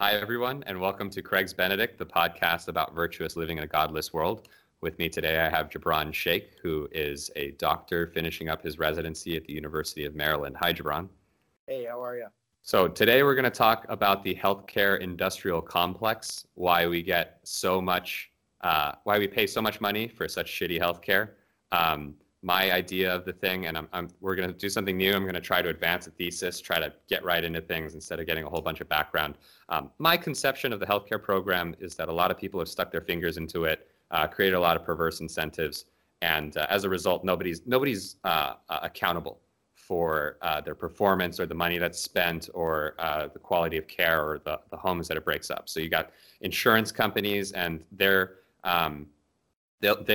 Hi, everyone, and welcome to Craig's Benedict, the podcast about virtuous living in a godless world. With me today, I have Jibran Shaikh, who is a doctor finishing up his residency at the University of Maryland. Hi, Jibran. Hey, how are you? So today we're going to talk about the healthcare industrial complex, why we get so much, why we pay so much money for such shitty healthcare. My idea of the thing, and we're going to do something new. I'm going to try to advance a thesis, try to get right into things instead of getting a whole bunch of background. My conception of the healthcare program is that a lot of people have stuck their fingers into it, created a lot of perverse incentives, and as a result, nobody's accountable for their performance or the money that's spent or the quality of care or the homes that it breaks up. So you got insurance companies, and they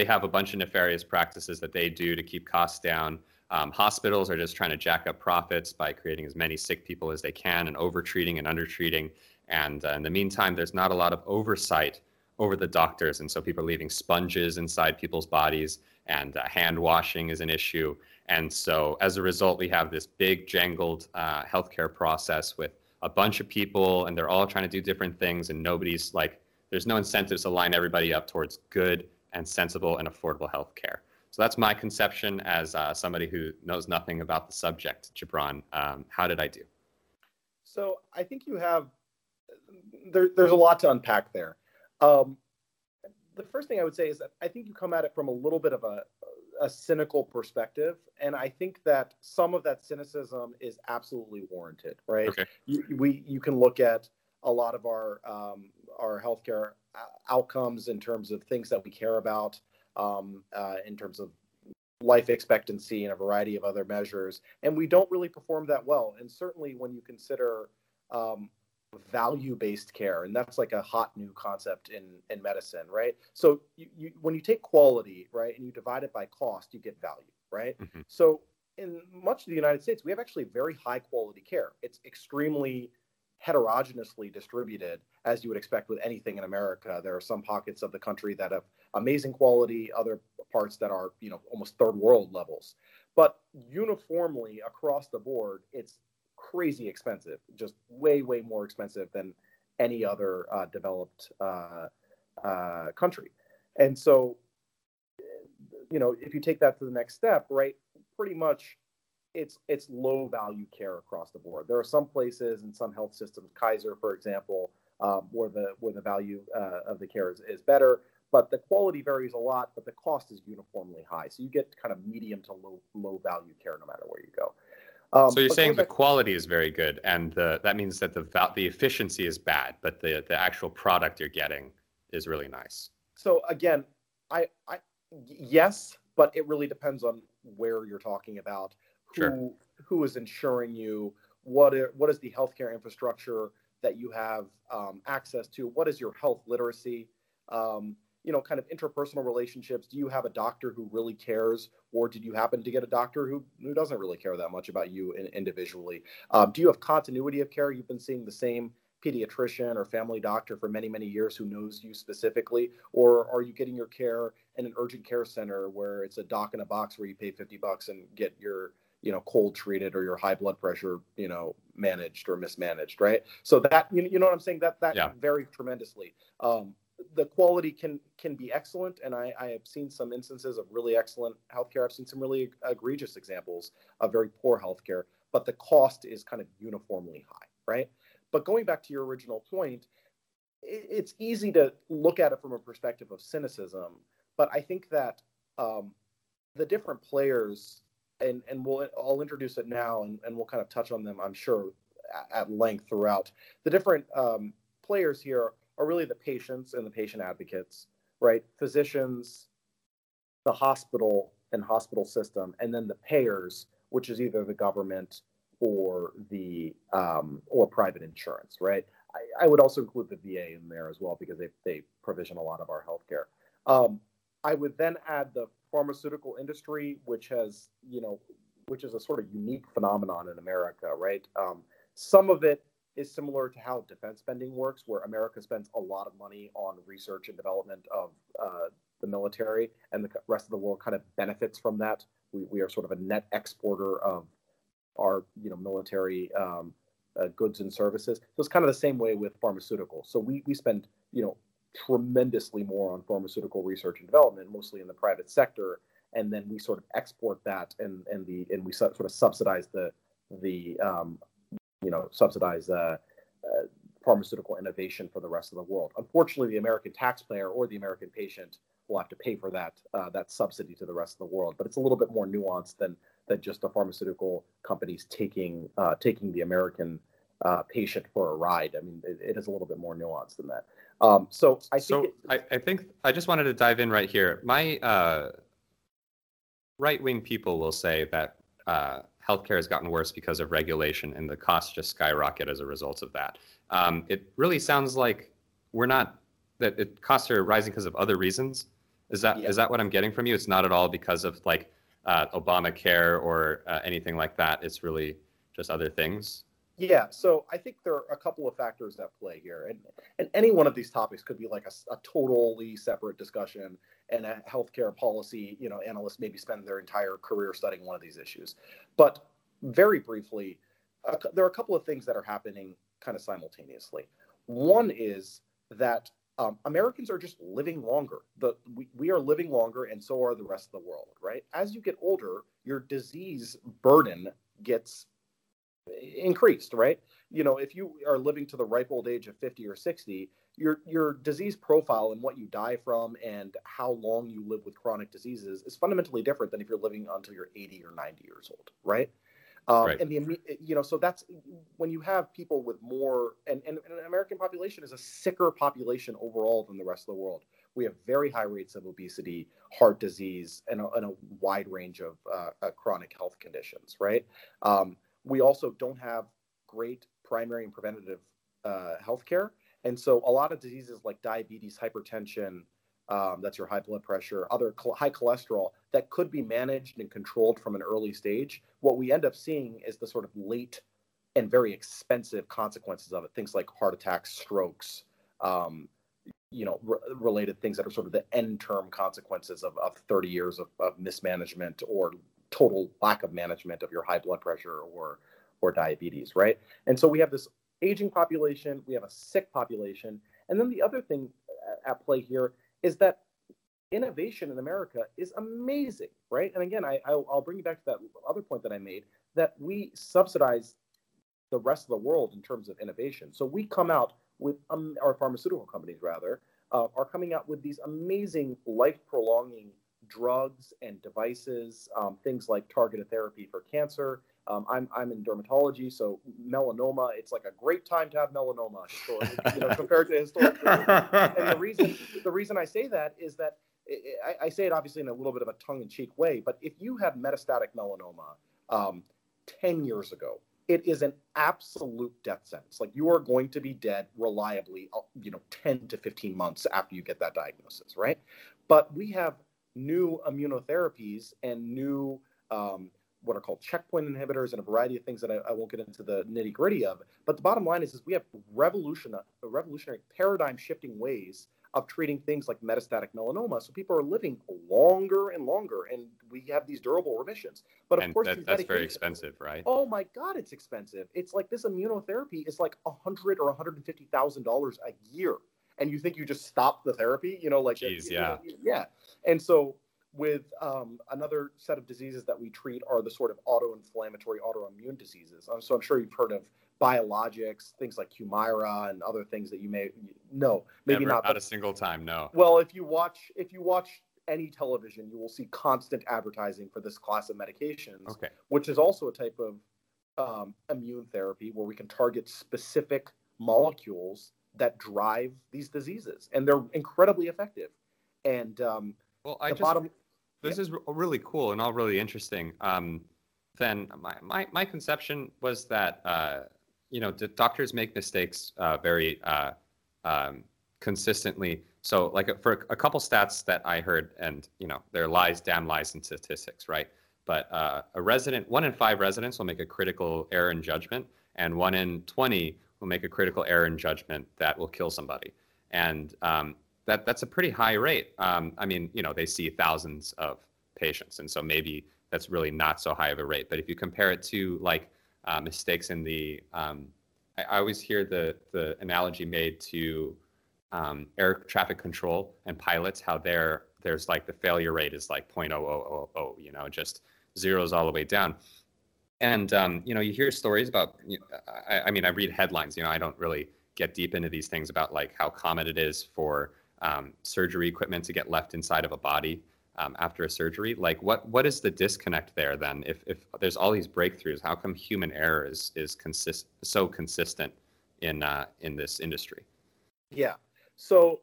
have a bunch of nefarious practices that they do to keep costs down. Hospitals are just trying to jack up profits by creating as many sick people as they can and overtreating and undertreating. And in the meantime, there's not a lot of oversight over the doctors. And so people are leaving sponges inside people's bodies, and hand washing is an issue. And so as a result, we have this big jangled healthcare process with a bunch of people, and they're all trying to do different things. And nobody's like, there's no incentives to line everybody up towards good and sensible and affordable healthcare. So that's my conception as somebody who knows nothing about the subject. Jibran, how did I do? So I think you have, there's a lot to unpack there. The first thing I would say is that I think you come at it from a little bit of a cynical perspective. And I think that some of that cynicism is absolutely warranted, right? Okay. You can look at a lot of our healthcare outcomes in terms of things that we care about, in terms of life expectancy and a variety of other measures, and we don't really perform that well. And certainly when you consider value-based care, and that's like a hot new concept in medicine, right? So you when you take quality, right, and you divide it by cost, you get value, right? Mm-hmm. So in much of the United States, we have actually very high-quality care. It's extremely heterogeneously distributed, as you would expect with anything in America. There are some pockets of the country that have amazing quality, other parts that are, almost third world levels. But uniformly across the board, it's crazy expensive, just way, way more expensive than any other developed country. And so, if you take that to the next step, right, pretty much it's low value care across the board. There are some places in some health systems, Kaiser, for example, where the value of the care is better, but the quality varies a lot, but the cost is uniformly high. So you get kind of medium to low value care no matter where you go. So you're saying the quality is very good, and that means that the efficiency is bad, but the actual product you're getting is really nice. So again, I yes, but it really depends on where you're talking about. Sure. Who is insuring you? What is the healthcare infrastructure that you have access to? What is your health literacy? Kind of interpersonal relationships. Do you have a doctor who really cares, or did you happen to get a doctor who doesn't really care that much about you individually? Do you have continuity of care? You've been seeing the same pediatrician or family doctor for many, many years who knows you specifically, or are you getting your care in an urgent care center where it's a doc in a box where you pay $50 and get your cold treated or your high blood pressure, managed or mismanaged, right? So that, you know what I'm saying? That yeah. Varies tremendously. The quality can be excellent. And I have seen some instances of really excellent healthcare. I've seen some really egregious examples of very poor healthcare, but the cost is kind of uniformly high, right? But going back to your original point, it's easy to look at it from a perspective of cynicism, but I think that the different players, and I'll introduce it now, and we'll kind of touch on them, I'm sure, at length throughout. The different players here are really the patients and the patient advocates, right? Physicians, the hospital and hospital system, and then the payers, which is either the government or the or private insurance, right? I would also include the VA in there as well because they provision a lot of our healthcare. I would then add the pharmaceutical industry, which has, which is a sort of unique phenomenon in America, right? Some of it is similar to how defense spending works, where America spends a lot of money on research and development of the military, and the rest of the world kind of benefits from that. We are sort of a net exporter of our military goods and services. So it's kind of the same way with pharmaceuticals. So we spend, tremendously more on pharmaceutical research and development, mostly in the private sector, and then we sort of export that and we sort of subsidize subsidize pharmaceutical innovation for the rest of the world. Unfortunately, the American taxpayer or the American patient will have to pay for that subsidy to the rest of the world. But it's a little bit more nuanced than just the pharmaceutical companies taking the American patient for a ride. I mean, it is a little bit more nuanced than that. I think I just wanted to dive in right here. My right-wing people will say that healthcare has gotten worse because of regulation, and the costs just skyrocket as a result of that. It really sounds like costs are rising because of other reasons. Is that what I'm getting from you? It's not at all because of Obamacare or anything like that. It's really just other things. Yeah, so I think there are a couple of factors at play here, and any one of these topics could be a totally separate discussion, and a healthcare policy analyst maybe spend their entire career studying one of these issues. But very briefly, there are a couple of things that are happening kind of simultaneously. One is that Americans are just living longer. We are living longer, and so are the rest of the world, right? As you get older, your disease burden gets increased, right? If you are living to the ripe old age of 50 or 60, your disease profile and what you die from and how long you live with chronic diseases is fundamentally different than if you're living until you're 80 or 90 years old, right? Right. And so that's when you have people with more, and an American population is a sicker population overall than the rest of the world. We have very high rates of obesity, heart disease, and a wide range of chronic health conditions, right? We also don't have great primary and preventative healthcare. And so a lot of diseases like diabetes, hypertension, that's your high blood pressure, other high cholesterol that could be managed and controlled from an early stage. What we end up seeing is the sort of late and very expensive consequences of it. Things like heart attacks, strokes, related things that are sort of the end term consequences of 30 years of mismanagement or total lack of management of your high blood pressure or diabetes, right? And so we have this aging population, we have a sick population. And then the other thing at play here is that innovation in America is amazing, right? And again, I'll bring you back to that other point that I made, that we subsidize the rest of the world in terms of innovation. So we come out with, our pharmaceutical companies are coming out with these amazing life-prolonging drugs and devices, things like targeted therapy for cancer. I'm in dermatology, so melanoma, it's like a great time to have melanoma compared to historically. And the reason I say that is that I say it obviously in a little bit of a tongue-in-cheek way, but if you had metastatic melanoma 10 years ago, it is an absolute death sentence. Like, you are going to be dead reliably, 10 to 15 months after you get that diagnosis, right? But we have new immunotherapies and new what are called checkpoint inhibitors and a variety of things that I won't get into the nitty-gritty of. But the bottom line is we have revolutionary paradigm-shifting ways of treating things like metastatic melanoma. So people are living longer and longer, and we have these durable remissions. But of course, that's very expensive, right? Oh my God, it's expensive. It's like this immunotherapy is like $100,000 or $150,000 a year. And you think you just stop the therapy, And so with another set of diseases that we treat are the sort of auto-inflammatory, autoimmune diseases. So I'm sure you've heard of biologics, things like Humira and other things that you may know. Maybe not. Not a single time, no. Well, if you watch any television, you will see constant advertising for this class of medications, which is also a type of immune therapy where we can target specific molecules that drive these diseases, and they're incredibly effective. And this is really cool and all really interesting. Then my conception was that doctors make mistakes very consistently. So for a couple stats that I heard, and there are lies, damn lies, and statistics, right? But a resident, 1 in 5 residents will make a critical error in judgment, and 1 in 20. Will make a critical error in judgment that will kill somebody, and that's a pretty high rate. I mean, they see thousands of patients, and so maybe that's really not so high of a rate. But if you compare it to mistakes in the I always hear the analogy made to air traffic control and pilots, how there's like the failure rate is like 0.0000, you know, just zeros all the way down. And, you know, you hear stories about, I mean, I read headlines, you know, I don't really get deep into these things about like how common it is for surgery equipment to get left inside of a body after a surgery. Like what is the disconnect there then? If there's all these breakthroughs, how come human error is so consistent in this industry? Yeah. So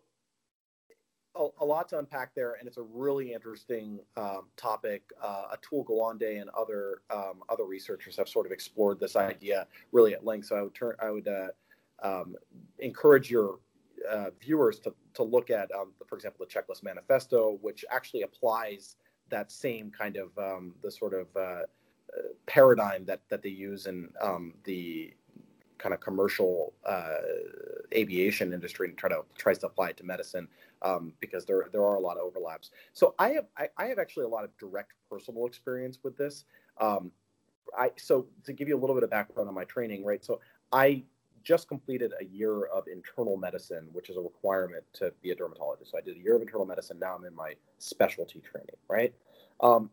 a lot to unpack there, and it's a really interesting topic. Atul Gawande and other researchers have sort of explored this idea really at length. So I would encourage your viewers to look at, for example, the Checklist Manifesto, which actually applies that same kind of the sort of paradigm that they use in the kind of commercial aviation industry and tries to apply it to medicine, because there are a lot of overlaps. So I have actually a lot of direct personal experience with this. So to give you a little bit of background on my training, right? So I just completed a year of internal medicine, which is a requirement to be a dermatologist. So I did a year of internal medicine. Now I'm in my specialty training, right?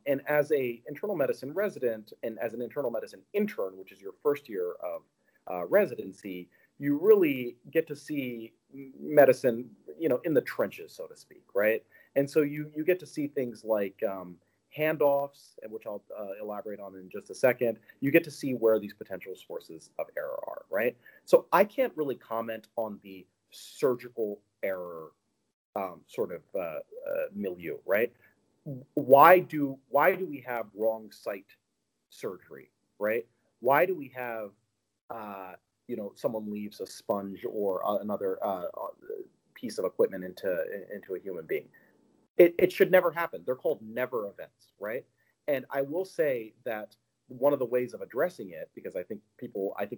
And as an internal medicine resident and as an internal medicine intern, which is your first year of residency, you really get to see medicine, you know, in the trenches, so to speak, right? And so you get to see things like handoffs, and which I'll elaborate on in just a second. You get to see where these potential sources of error are, right? So I can't really comment on the surgical error sort of milieu, right? Why do we have wrong site surgery, right? Why do we have you know, someone leaves a sponge or another piece of equipment into a human being? It should never happen. They're called never events, right? And I will say that one of the ways of addressing it, because I think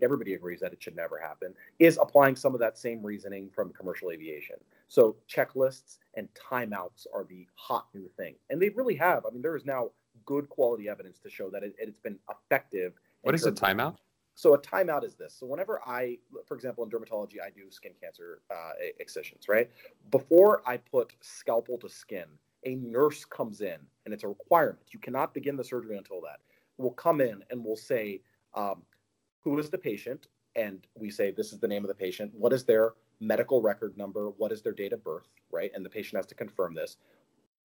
everybody agrees that it should never happen, is applying some of that same reasoning from commercial aviation. So checklists and timeouts are the hot new thing. And they really have. I mean, there is now good quality evidence to show that it's been effective. What is a timeout? So a timeout is this. So whenever for example, in dermatology, I do skin cancer excisions, right? Before I put scalpel to skin, a nurse comes in, and it's a requirement. You cannot begin the surgery until that. We'll come in and we'll say, who is the patient? And we say, this is the name of the patient. What is their medical record number? What is their date of birth, right? And the patient has to confirm this.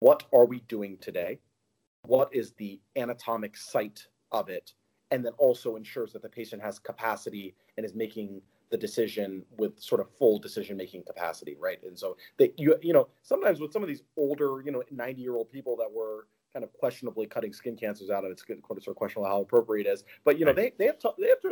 What are we doing today? What is the anatomic site of it? And then also ensures that the patient has capacity and is making the decision with sort of full decision-making capacity, right? And so that you know, sometimes with some of these older, you know, 90-year-old people that were kind of questionably cutting skin cancers out, and it's good, sort of questionable how appropriate it is. But you know, they have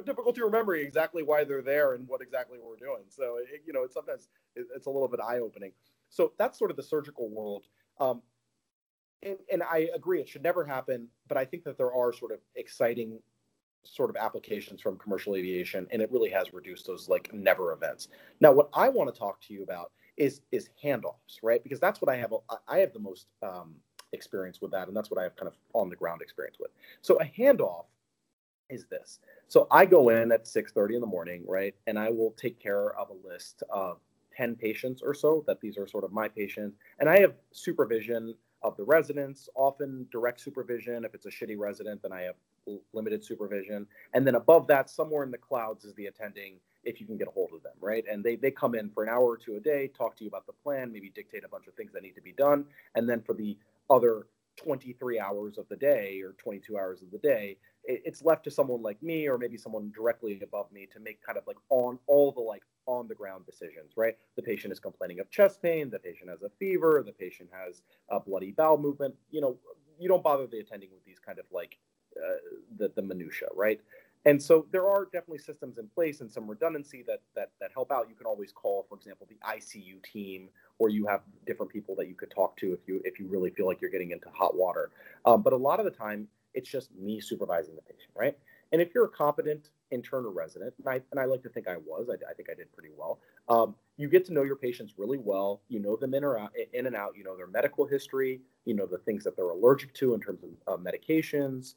difficulty remembering exactly why they're there and what exactly we're doing. So it, you know, it's sometimes it's a little bit eye-opening. So that's sort of the surgical world. And I agree, it should never happen. But I think that there are sort of exciting sort of applications from commercial aviation, and it really has reduced those like never events. Now, what I want to talk to you about is handoffs, right? Because that's what I have the most experience with that, and that's what I have kind of on the ground experience with. So a handoff is this. So I go in at 6:30 in the morning, right? And I will take care of a list of 10 patients or so, that these are sort of my patients, and I have supervision of the residents, often direct supervision. If it's a shitty resident, then I have limited supervision. And then above that, somewhere in the clouds is the attending, if you can get a hold of them, right? And they come in for an hour or two a day, talk to you about the plan, maybe dictate a bunch of things that need to be done. And then for the other 23 hours of the day or 22 hours of the day, it's left to someone like me or maybe someone directly above me to make kind of like on the ground decisions, right? The patient is complaining of chest pain, the patient has a fever, the patient has a bloody bowel movement. You know, you don't bother the attending with these kind of like the minutia, right? And so there are definitely systems in place and some redundancy that help out. You can always call, for example, the ICU team, or you have different people that you could talk to if you really feel like you're getting into hot water. But a lot of the time, it's just me supervising the patient, right? And if you're a competent intern or resident, and I like to think I was, I think I did pretty well, you get to know your patients really well. You know them in and out. You know their medical history. You know the things that they're allergic to in terms of medications.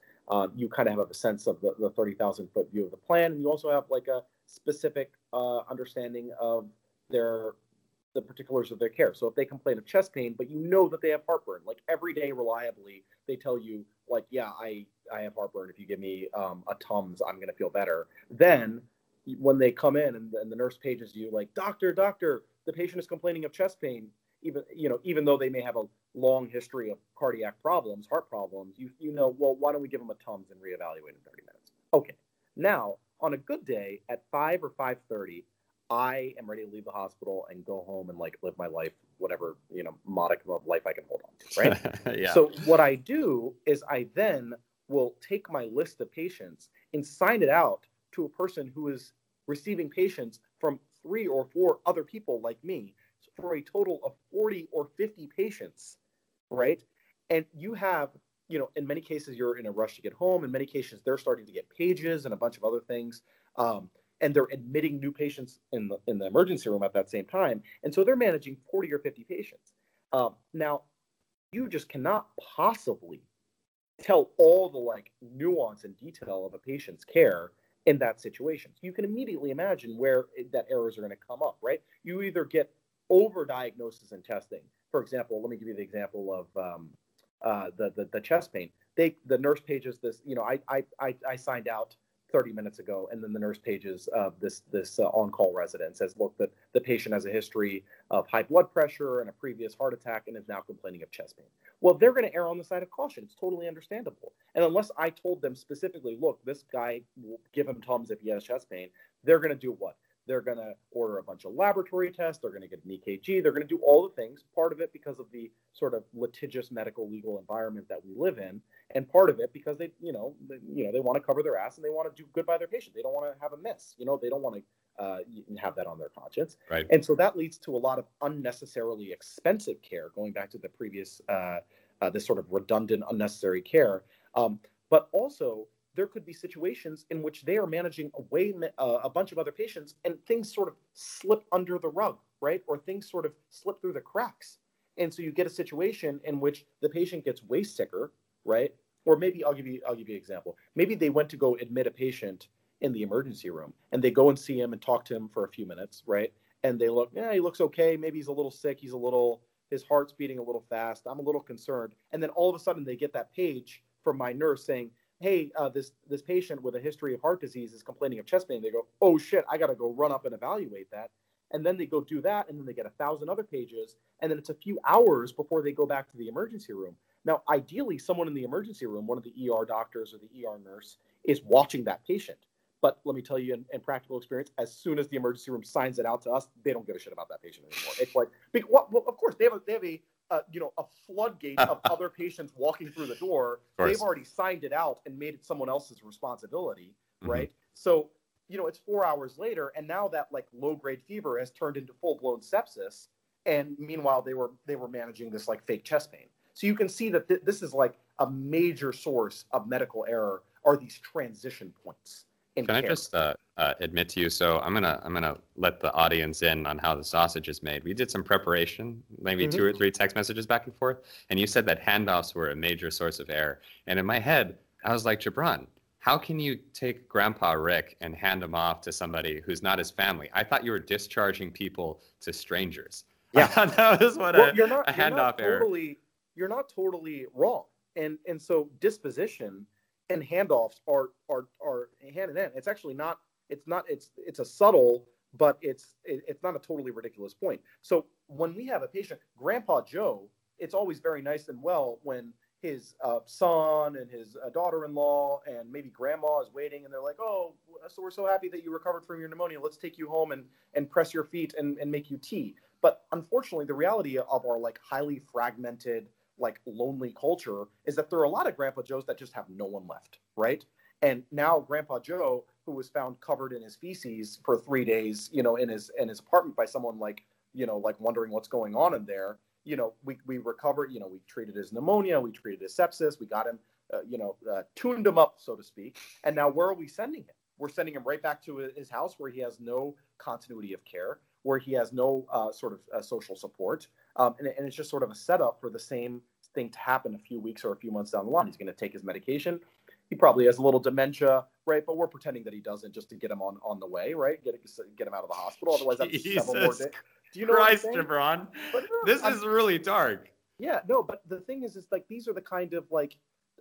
You kind of have a sense of the 30,000-foot view of the plan. And you also have like a specific understanding of the particulars of their care. So if they complain of chest pain, but you know that they have heartburn, like every day reliably, they tell you, like, yeah, I have heartburn. If you give me a Tums, I'm going to feel better. Then when they come in and the nurse pages you, like, doctor, the patient is complaining of chest pain, even though they may have a long history of cardiac problems, heart problems, well, why don't we give them a Tums and reevaluate in 30 minutes? Okay. Now, on a good day at 5 or 5:30, I am ready to leave the hospital and go home and like live my life, whatever, modicum of life I can hold on to, right? Yeah. So what I do is I then will take my list of patients and sign it out to a person who is receiving patients from 3 or 4 other people like me for a total of 40 or 50 patients, right? And you have, in many cases you're in a rush to get home. In many cases, they're starting to get pages and a bunch of other things. And they're admitting new patients in the emergency room at that same time. And so they're managing 40 or 50 patients. Now, you just cannot possibly tell all the nuance and detail of a patient's care in that situation. So you can immediately imagine where that errors are going to come up, right? You either get overdiagnosis and testing. For example, let me give you the example of the chest pain. The nurse pages this, I signed out 30 minutes ago, and then the nurse pages this on-call resident says, look, that the patient has a history of high blood pressure and a previous heart attack and is now complaining of chest pain. Well, they're going to err on the side of caution. It's totally understandable. And unless I told them specifically, look, this guy, give him Tums if he has chest pain, they're going to do what? They're going to order a bunch of laboratory tests. They're going to get an EKG. They're going to do all the things, part of it because of the sort of litigious medical legal environment that we live in, and part of it because they want to cover their ass and they want to do good by their patient. They don't want to have a miss. They don't want to have that on their conscience. Right. And so that leads to a lot of unnecessarily expensive care, going back to the previous, this sort of redundant, unnecessary care. But also, there could be situations in which they are managing a bunch of other patients and things sort of slip under the rug, right? Or things sort of slip through the cracks. And so you get a situation in which the patient gets way sicker, right? Or maybe I'll give you an example. Maybe they went to go admit a patient in the emergency room and they go and see him and talk to him for a few minutes, right? And they look, he looks okay. Maybe he's a little sick. His heart's beating a little fast. I'm a little concerned. And then all of a sudden they get that page from my nurse saying, hey, this patient with a history of heart disease is complaining of chest pain. They go, oh shit, I got to go run up and evaluate that. And then they go do that. And then they get 1,000 other pages. And then it's a few hours before they go back to the emergency room. Now, ideally, someone in the emergency room, one of the ER doctors or the ER nurse, is watching that patient. But let me tell you, in practical experience, as soon as the emergency room signs it out to us, they don't give a shit about that patient anymore. It's like, well, of course, they have a floodgate of other patients walking through the door. They've already signed it out and made it someone else's responsibility, right? So, it's 4 hours later, and now that low-grade fever has turned into full-blown sepsis, and meanwhile they were managing this fake chest pain. So you can see that this is a major source of medical error are these transition points in care. Can I just admit to you? So I'm gonna let the audience in on how the sausage is made. We did some preparation, maybe 2 or 3 text messages back and forth, and you said that handoffs were a major source of error. And in my head, I was like, Jibran, how can you take Grandpa Rick and hand him off to somebody who's not his family? I thought you were discharging people to strangers. Yeah, that was a handoff error. You're not totally wrong. And so disposition and handoffs are hand in hand. It's a subtle, but it's not a totally ridiculous point. So when we have a patient, Grandpa Joe, it's always very nice and well when his son and his daughter-in-law and maybe grandma is waiting and they're like, oh, so we're so happy that you recovered from your pneumonia. Let's take you home and press your feet and make you tea. But unfortunately, the reality of our highly fragmented, lonely culture is that there are a lot of Grandpa Joes that just have no one left, right? And now Grandpa Joe, who was found covered in his feces for 3 days, in his apartment by someone wondering what's going on in there, we recovered, we treated his pneumonia, we treated his sepsis, we got him, tuned him up, so to speak. And now where are we sending him? We're sending him right back to his house where he has no continuity of care, where he has no social support. And it's just sort of a setup for the same thing to happen a few weeks or a few months down the line. He's going to take his medication. He probably has a little dementia, right? But we're pretending that he doesn't just to get him on the way, right? Get him out of the hospital. Otherwise, that's several more days. Do you know Christ, what I'm Jibran. But, this is really dark. Yeah, no, but the thing is, it's like these are the kind of like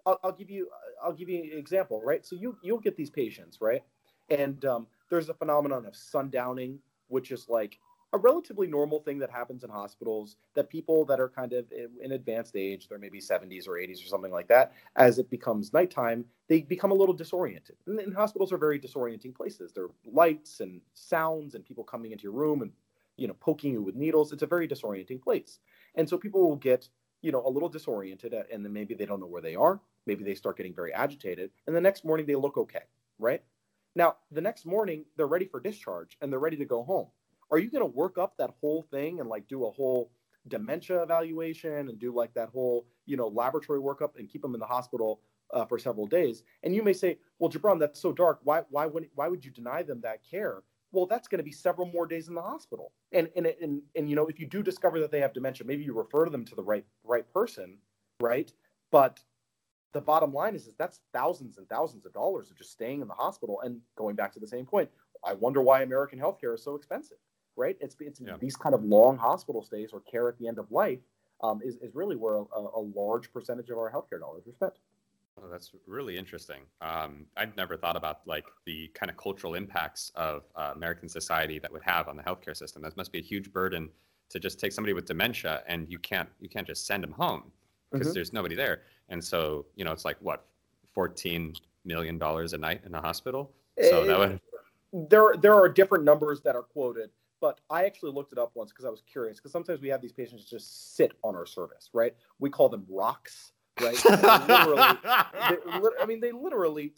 I'll give you an example, right? So you'll get these patients, right? And there's a phenomenon of sundowning, which is like a relatively normal thing that happens in hospitals, that people that are kind of in advanced age, they're maybe 70s or 80s or something like that, as it becomes nighttime, they become a little disoriented. And hospitals are very disorienting places. There are lights and sounds and people coming into your room and, you know, poking you with needles. It's a very disorienting place. And so people will get, you know, a little disoriented, and then maybe they don't know where they are. Maybe they start getting very agitated. And the next morning they look okay, right? Now, the next morning they're ready for discharge and they're ready to go home. Are you going to work up that whole thing and like do a whole dementia evaluation and do like that whole, you know, laboratory workup and keep them in the hospital for several days? And you may say, well, Jibran, that's so dark. Why would you deny them that care? Well, that's going to be several more days in the hospital. And you know, if you do discover that they have dementia, maybe you refer them to the right person, right? But the bottom line is that's thousands and thousands of dollars of just staying in the hospital. And going back to the same point, I wonder why American healthcare is so expensive. Right? It's these kind of long hospital stays or care at the end of life is really where a large percentage of our healthcare dollars are spent. Oh, that's really interesting. I'd never thought about like the kind of cultural impacts of American society that would have on the healthcare system. That must be a huge burden to just take somebody with dementia and you can't just send them home because there's nobody there. And so, you know, it's like what, $14 million a night in the hospital. So that would... There are different numbers that are quoted. But I actually looked it up once because I was curious, because sometimes we have these patients just sit on our service, right? We call them rocks, right? They literally,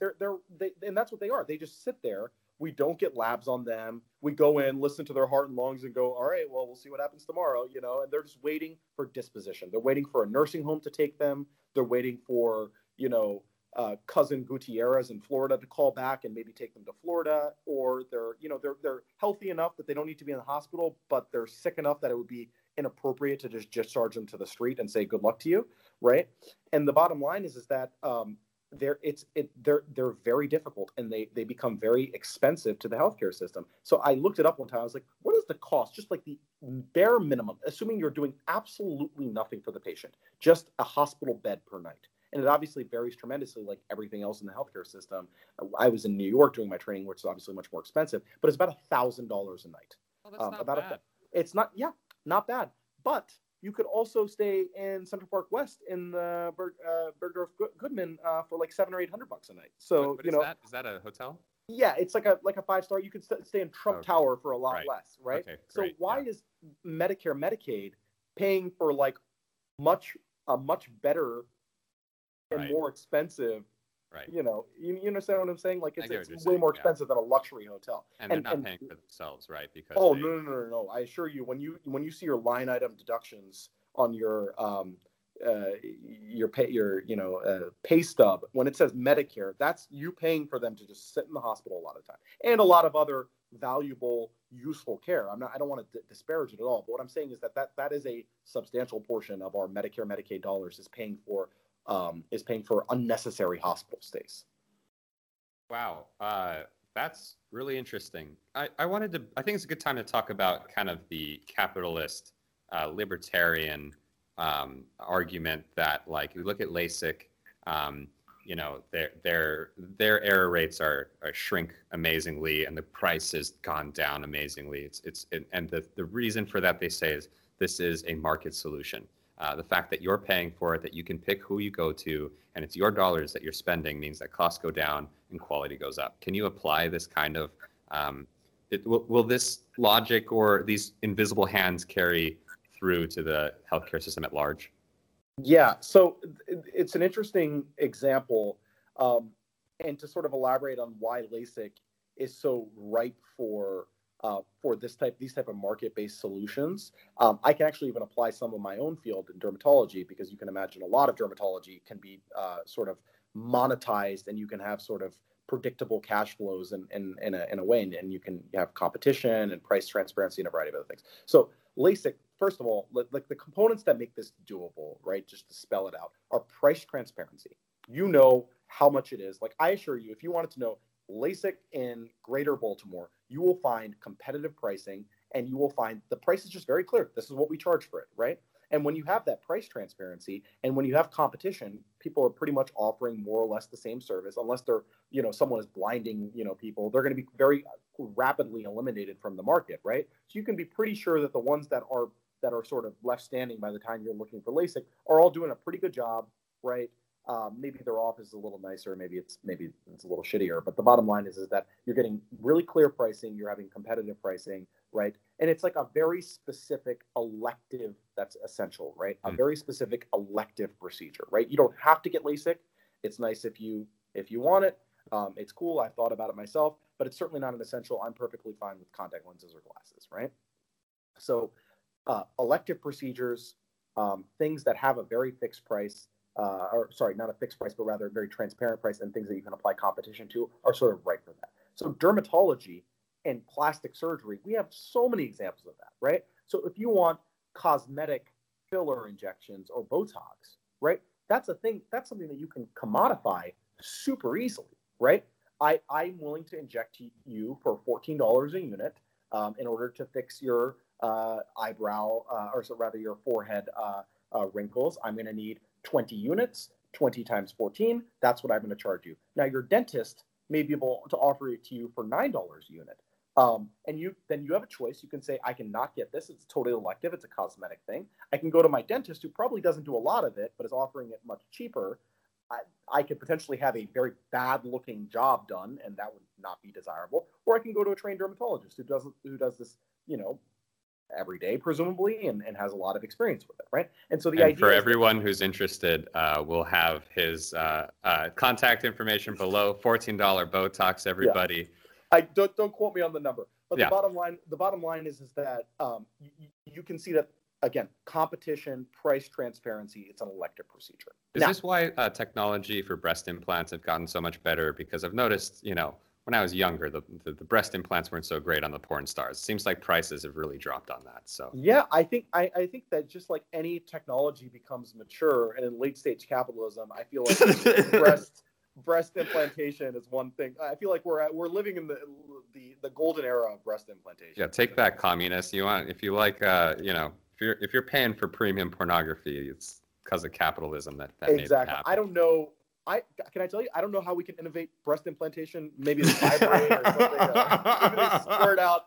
and that's what they are. They just sit there. We don't get labs on them. We go in, listen to their heart and lungs and go, all right, well, we'll see what happens tomorrow, you know, and they're just waiting for disposition. They're waiting for a nursing home to take them. They're waiting for, you know, cousin Gutierrez in Florida to call back and maybe take them to Florida, or they're healthy enough that they don't need to be in the hospital, but they're sick enough that it would be inappropriate to just discharge them to the street and say good luck to you, right? And the bottom line is that they're very difficult and they become very expensive to the healthcare system. So I looked it up one time. I was like, what is the cost? Just like the bare minimum, assuming you're doing absolutely nothing for the patient, just a hospital bed per night. And it obviously varies tremendously, like everything else in the healthcare system. I was in New York doing my training, which is obviously much more expensive, but it's about $1,000 a night. Well, that's not about bad. Not bad. But you could also stay in Central Park West in the Bergdorf Goodman for like $700 or $800 a night. So what you know, is that a hotel? Yeah, it's like a 5-star. You could stay in Trump Tower for a lot less, right? Okay, so why is Medicare, Medicaid paying for like much better? And more expensive, right? You know, you understand what I'm saying? Like it's way more expensive than a luxury hotel. And they're not paying for themselves, right? Because no. I assure you, when you see your line item deductions on your pay stub, when it says Medicare, that's you paying for them to just sit in the hospital a lot of time, and a lot of other valuable, useful care. I don't want to disparage it at all, but what I'm saying is that is a substantial portion of our Medicare, Medicaid dollars is paying for unnecessary hospital stays. Wow, that's really interesting. I think it's a good time to talk about kind of the capitalist libertarian argument that, like, you look at LASIK, you know, their error rates are shrink amazingly, and the price has gone down amazingly. And the reason for that, they say, is this is a market solution. The fact that you're paying for it, that you can pick who you go to, and it's your dollars that you're spending, means that costs go down and quality goes up. Can you apply this kind of, will this logic or these invisible hands carry through to the healthcare system at large? Yeah, so it's an interesting example. And to sort of elaborate on why LASIK is so ripe for these type of market-based solutions. I can actually even apply some of my own field in dermatology, because you can imagine a lot of dermatology can be sort of monetized, and you can have sort of predictable cash flows in a way, and you can have competition and price transparency and a variety of other things. So LASIK, first of all, like the components that make this doable, right, just to spell it out, are price transparency. You know how much it is. Like, I assure you, if you wanted to know LASIK in Greater Baltimore, you will find competitive pricing, and you will find the price is just very clear. This is what we charge for it, right? And when you have that price transparency, and when you have competition, people are pretty much offering more or less the same service, unless they're, you know, someone is blinding, you know, people. They're going to be very rapidly eliminated from the market, right? So you can be pretty sure that the ones that are sort of left standing by the time you're looking for LASIK are all doing a pretty good job, right? Maybe their office is a little nicer, maybe it's a little shittier, but the bottom line is that you're getting really clear pricing, you're having competitive pricing, right? And it's like a very specific elective that's essential, right? A very specific elective procedure, right? You don't have to get LASIK. It's nice if you want it. It's cool. I've thought about it myself, but it's certainly not an essential. I'm perfectly fine with contact lenses or glasses, right? So elective procedures, things that have a very fixed price, not a fixed price, but rather a very transparent price, and things that you can apply competition to are sort of right for that. So dermatology and plastic surgery, we have so many examples of that, right? So if you want cosmetic filler injections or Botox, right, that's a thing, that's something that you can commodify super easily, right? I'm willing to inject you for $14 a unit in order to fix your eyebrow, your forehead wrinkles. I'm going to need 20 units, 20 times 14. That's what I'm going to charge you. Now, your dentist may be able to offer it to you for $9 a unit. And then you have a choice. You can say, I cannot get this. It's totally elective. It's a cosmetic thing. I can go to my dentist, who probably doesn't do a lot of it, but is offering it much cheaper. I could potentially have a very bad-looking job done, and that would not be desirable. Or I can go to a trained dermatologist who does this, you know, every day, presumably, and has a lot of experience with it, right? And so the idea for everyone who's interested, we'll have his contact information below. $14 Botox, everybody. Yeah. I don't quote me on the number, but yeah. The bottom line is that you can see that, again, competition, price transparency, it's an elective procedure. Is this why technology for breast implants have gotten so much better? Because I've noticed, you know, when I was younger, the breast implants weren't so great on the porn stars. It seems like prices have really dropped on that. So yeah, I think that just like any technology becomes mature, and in late stage capitalism, I feel like breast implantation is one thing. I feel like we're living in the golden era of breast implantation. Yeah, take that, communists. You want, if you like, you know, if you're paying for premium pornography, it's because of capitalism that made it happen. I don't know. I don't know how we can innovate breast implantation. Maybe they vibrate or something. Maybe they squirt out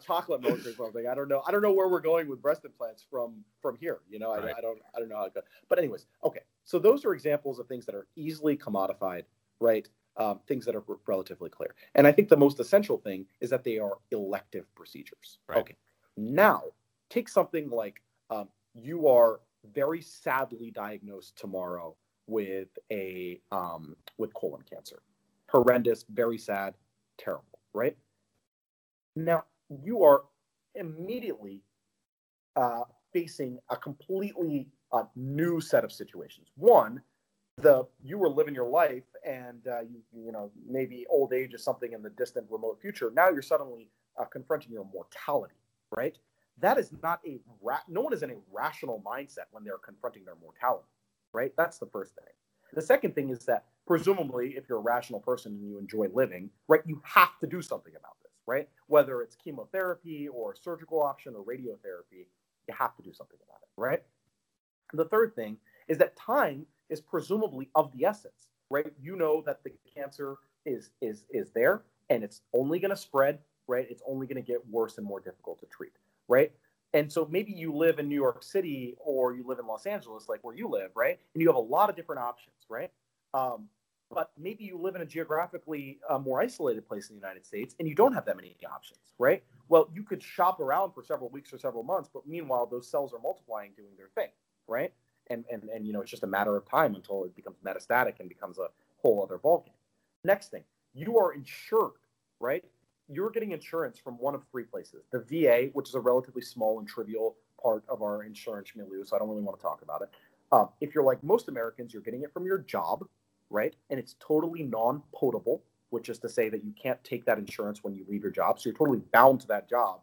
chocolate milk or something. I don't know. I don't know where we're going with breast implants from here. You know, right. I don't know how it goes. But anyways, okay. So those are examples of things that are easily commodified, right? Things that are relatively clear. And I think the most essential thing is that they are elective procedures. Right. Okay. Now take something like you are very sadly diagnosed tomorrow with a with colon cancer. Horrendous, very sad, terrible, right? Now you are immediately facing a completely new set of situations. One, you were living your life, and you know, maybe old age is something in the distant, remote future. Now you're suddenly confronting your mortality, right? That is not a no one is in a rational mindset when they're confronting their mortality. Right? That's the first thing. The second thing is that presumably, if you're a rational person and you enjoy living, right, you have to do something about this, right? Whether it's chemotherapy or surgical option or radiotherapy, you have to do something about it, right? And the third thing is that time is presumably of the essence, right? You know that the cancer is there, and it's only going to spread, right? It's only going to get worse and more difficult to treat, right? And so maybe you live in New York City, or you live in Los Angeles, like where you live, right? And you have a lot of different options, right? But maybe you live in a geographically more isolated place in the United States, and you don't have that many options, right? Well, you could shop around for several weeks or several months, but meanwhile, those cells are multiplying, doing their thing, right? And you know, it's just a matter of time until it becomes metastatic and becomes a whole other ballgame. Next thing, you are insured, right? You're getting insurance from one of three places. The VA, which is a relatively small and trivial part of our insurance milieu, so I don't really want to talk about it. If you're like most Americans, you're getting it from your job, right? And it's totally non-potable, which is to say that you can't take that insurance when you leave your job. So you're totally bound to that job,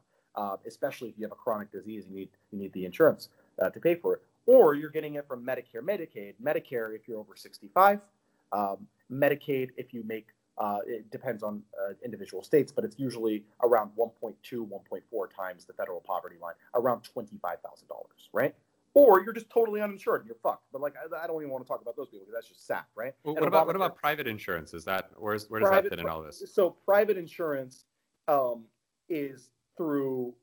especially if you have a chronic disease, you need the insurance to pay for it. Or you're getting it from Medicare, Medicaid, Medicare if you're over 65, Medicaid, if you make, it depends on individual states, but it's usually around 1.2, 1.4 times the federal poverty line, around $25,000, right? Or you're just totally uninsured and you're fucked. But like, I don't even want to talk about those people because that's just sap, right? Well, what about private insurance? Is that, where does that fit in all this? So private insurance is through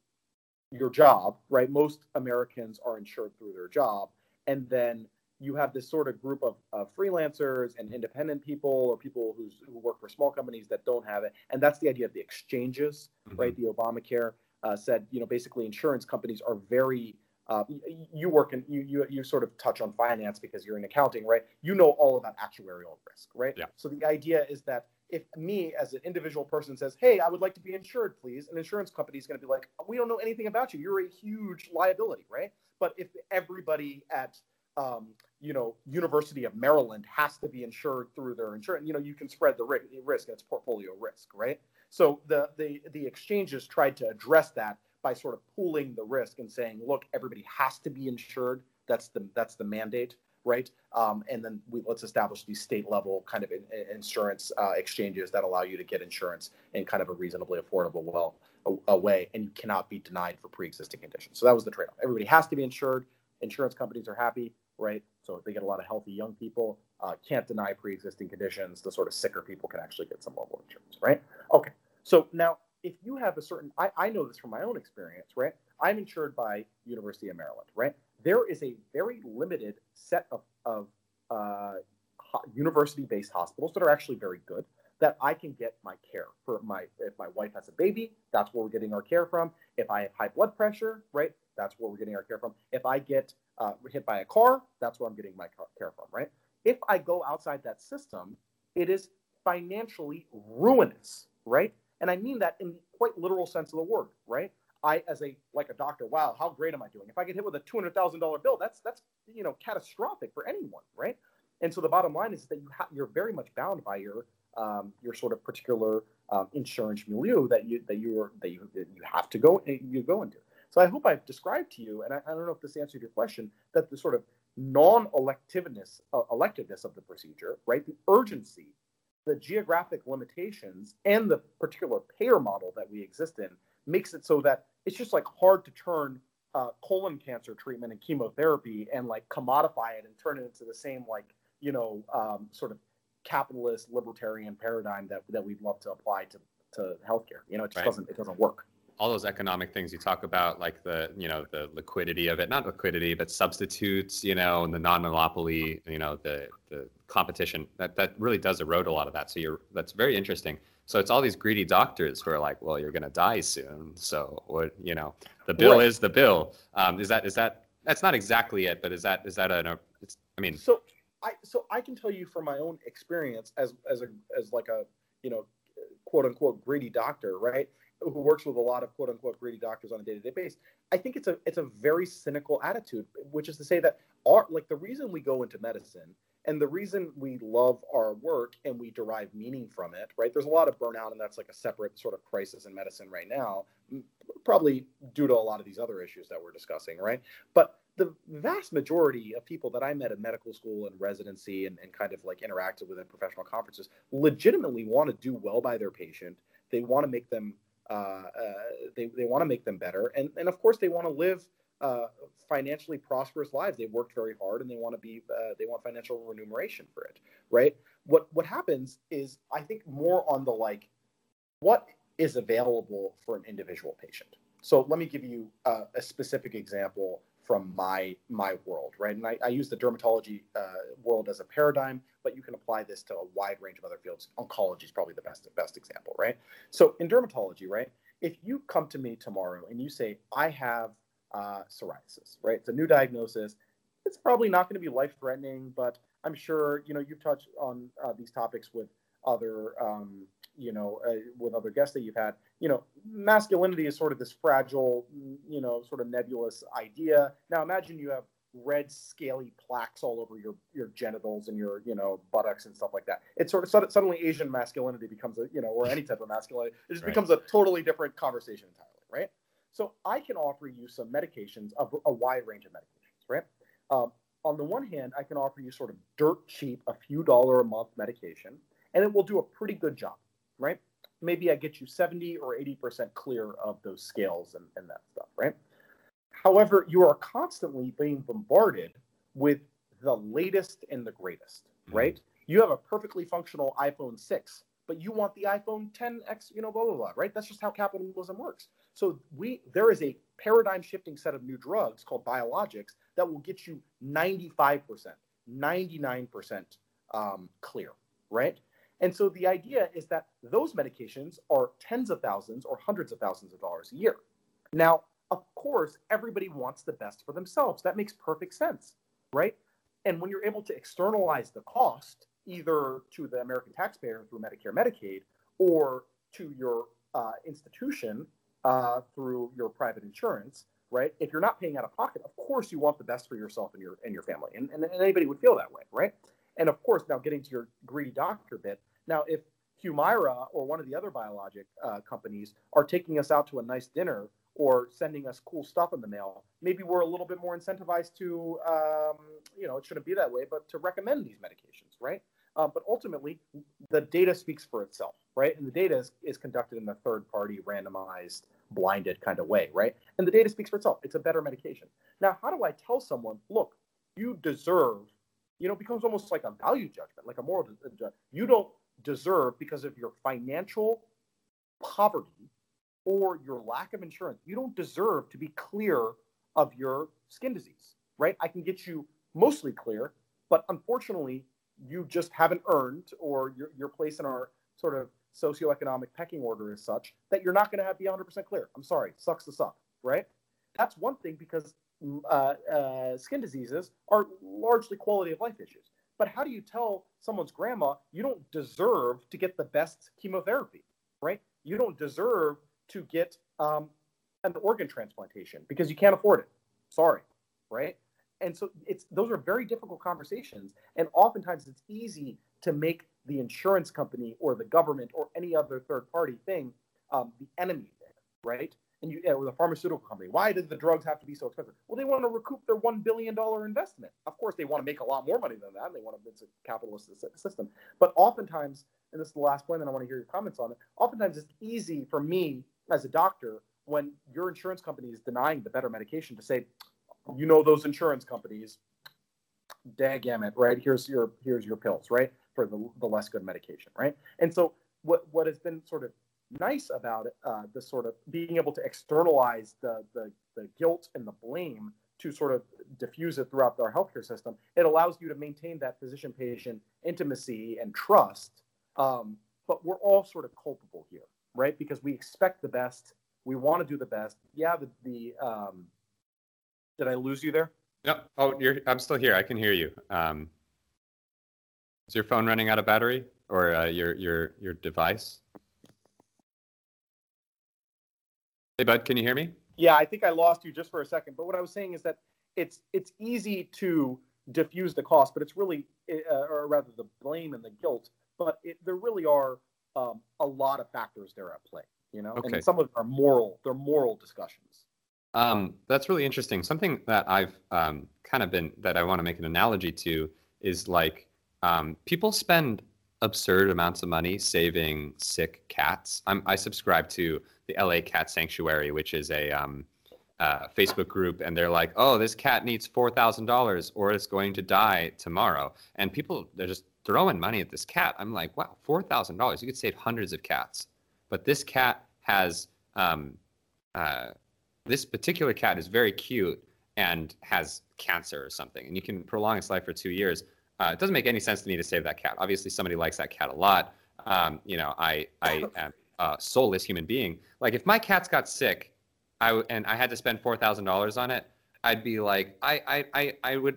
your job, right? Most Americans are insured through their job. And then you have this sort of group of freelancers and independent people or people who work for small companies that don't have it. And that's the idea of the exchanges, mm-hmm. right? The Obamacare said, you know, basically insurance companies are very, you work in, you sort of touch on finance because you're in accounting, right? You know all about actuarial risk, right? Yeah. So the idea is that if me as an individual person says, hey, I would like to be insured, please, an insurance company is going to be like, we don't know anything about you. You're a huge liability, right? But if everybody at, University of Maryland has to be insured through their insurance, you know, you can spread the risk. It's portfolio risk, right? So the exchanges tried to address that by sort of pooling the risk and saying, look, everybody has to be insured. That's the mandate, right? And then let's establish these state level kind of insurance exchanges that allow you to get insurance in kind of a reasonably affordable way, and you cannot be denied for pre-existing conditions. So that was the trade-off. Everybody has to be insured. Insurance companies are happy, right? So they get a lot of healthy young people, can't deny pre-existing conditions. The sort of sicker people can actually get some level of insurance, right? Okay, so now, if you have a certain, I know this from my own experience, right? I'm insured by University of Maryland, right? There is a very limited set of university-based hospitals that are actually very good that I can get my care for if my wife has a baby, that's where we're getting our care from. If I have high blood pressure, right? That's where we're getting our care from. If I get hit by a car, that's where I'm getting my care from, right? If I go outside that system, it is financially ruinous, right? And I mean that in quite literal sense of the word, right? I, as a doctor, wow, how great am I doing? If I get hit with a $200,000 bill, that's catastrophic for anyone, right? And so the bottom line is that you're very much bound by your sort of particular insurance milieu that you have to go into. So I hope I've described to you, and I don't know if this answered your question, that the sort of non-electiveness, electiveness of the procedure, right? The urgency, the geographic limitations, and the particular payer model that we exist in makes it so that it's just like hard to turn colon cancer treatment and chemotherapy and like commodify it and turn it into the same sort of capitalist libertarian paradigm that we'd love to apply to healthcare. It doesn't work. All those economic things you talk about, like the liquidity of it, not liquidity, but substitutes, and the non-monopoly, the competition, that really does erode a lot of that. So that's very interesting. So it's all these greedy doctors who are like, well, you're going to die soon. So what, the bill is the bill. That's not exactly it, but is that So I can tell you from my own experience as quote unquote greedy doctor, right? Who works with a lot of quote unquote greedy doctors on a day-to-day basis. I think it's a very cynical attitude, which is to say that the reason we go into medicine and the reason we love our work and we derive meaning from it, right? There's a lot of burnout, and that's like a separate sort of crisis in medicine right now, probably due to a lot of these other issues that we're discussing, right? But the vast majority of people that I met at medical school and residency and kind of like interacted with in professional conferences legitimately want to do well by their patient. They want to make them they want to make them better. And of course, they want to live financially prosperous lives. They've worked very hard and they want financial remuneration for it, right? What happens is, I think, more on the like, what is available for an individual patient? So let me give you a specific example from my world, right? And I use the dermatology world as a paradigm, but you can apply this to a wide range of other fields. Oncology is probably the best example, right? So in dermatology, right, if you come to me tomorrow and you say, I have psoriasis, right? It's a new diagnosis. It's probably not going to be life-threatening, but I'm sure, you've touched on these topics with other, with other guests that you've had. Masculinity is sort of this fragile, sort of nebulous idea. Now imagine you have red scaly plaques all over your genitals and your, buttocks and stuff like that. It's sort of suddenly Asian masculinity becomes or any type of masculinity, it just becomes a totally different conversation entirely, right? So I can offer you some medications, of a wide range of medications, right? on the one hand, I can offer you sort of dirt cheap, a few dollar a month medication, and it will do a pretty good job, right? Maybe I get you 70 or 80% clear of those scales and that stuff, right? However, you are constantly being bombarded with the latest and the greatest, right? Mm-hmm. You have a perfectly functional iPhone 6, but you want the iPhone 10X, you know, blah, blah, blah, right? That's just how capitalism works. So there is a paradigm shifting set of new drugs called biologics that will get you 95%, 99% clear, right? And so the idea is that those medications are tens of thousands or hundreds of thousands of dollars a year. Now, of course, everybody wants the best for themselves. That makes perfect sense, right? And when you're able to externalize the cost, either to the American taxpayer through Medicare, Medicaid, or to your institution through your private insurance, right? If you're not paying out of pocket, of course you want the best for yourself and your family. And anybody would feel that way, right? And of course, now getting to your greedy doctor bit, now if Humira or one of the other biologic companies are taking us out to a nice dinner or sending us cool stuff in the mail, maybe we're a little bit more incentivized to, it shouldn't be that way, but to recommend these medications, right? But ultimately, the data speaks for itself, right? And the data is conducted in a third-party, randomized, blinded kind of way, right? And the data speaks for itself. It's a better medication. Now, how do I tell someone, look, you deserve, it becomes almost like a value judgment, like a moral judgment. You don't deserve, because of your financial poverty or your lack of insurance, you don't deserve to be clear of your skin disease, right? I can get you mostly clear, but unfortunately, you just haven't earned, or your place in our sort of socioeconomic pecking order is such that you're not going to have be 100% clear. I'm sorry, sucks to suck, right? That's one thing, because skin diseases are largely quality of life issues. But how do you tell someone's grandma you don't deserve to get the best chemotherapy, right? You don't deserve to get an organ transplantation because you can't afford it. Sorry, right? And so those are very difficult conversations. And oftentimes it's easy to make the insurance company or the government or any other third party thing the enemy there, right? And or the pharmaceutical company. Why did the drugs have to be so expensive? Well, they want to recoup their $1 billion investment. Of course, they want to make a lot more money than that. They want to build a capitalist system. But oftentimes, and this is the last point, and I want to hear your comments on it, oftentimes it's easy for me as a doctor, when your insurance company is denying the better medication, to say, those insurance companies, dadgummit, right? Here's your pills, right? For the less good medication, right? And so what has been sort of nice about it, the sort of being able to externalize the guilt and the blame to sort of diffuse it throughout our healthcare system, it allows you to maintain that physician-patient intimacy and trust. But we're all sort of culpable here, right? Because we expect the best. We want to do the best. Yeah, did I lose you there? No. Oh, I'm still here. I can hear you. Is your phone running out of battery, or your device? Hey, bud, can you hear me? Yeah, I think I lost you just for a second. But what I was saying is that it's easy to diffuse the cost, but it's really, or rather, the blame and the guilt. But there really are a lot of factors there at play, Okay. And some of them are moral. They're moral discussions. That's really interesting. Something that I've that I want to make an analogy to is like people spend absurd amounts of money saving sick cats. I subscribe to the LA Cat Sanctuary, which is a Facebook group, and they're like, oh, this cat needs $4,000 or it's going to die tomorrow. And people, they're just throwing money at this cat. I'm like, wow, $4,000. You could save hundreds of cats. But this cat has... this particular cat is very cute and has cancer or something, and you can prolong its life for 2 years. It doesn't make any sense to me to save that cat. Obviously, somebody likes that cat a lot. I am a soulless human being. Like, if my cat's got sick, and I had to spend $4,000 on it, I'd be like, I would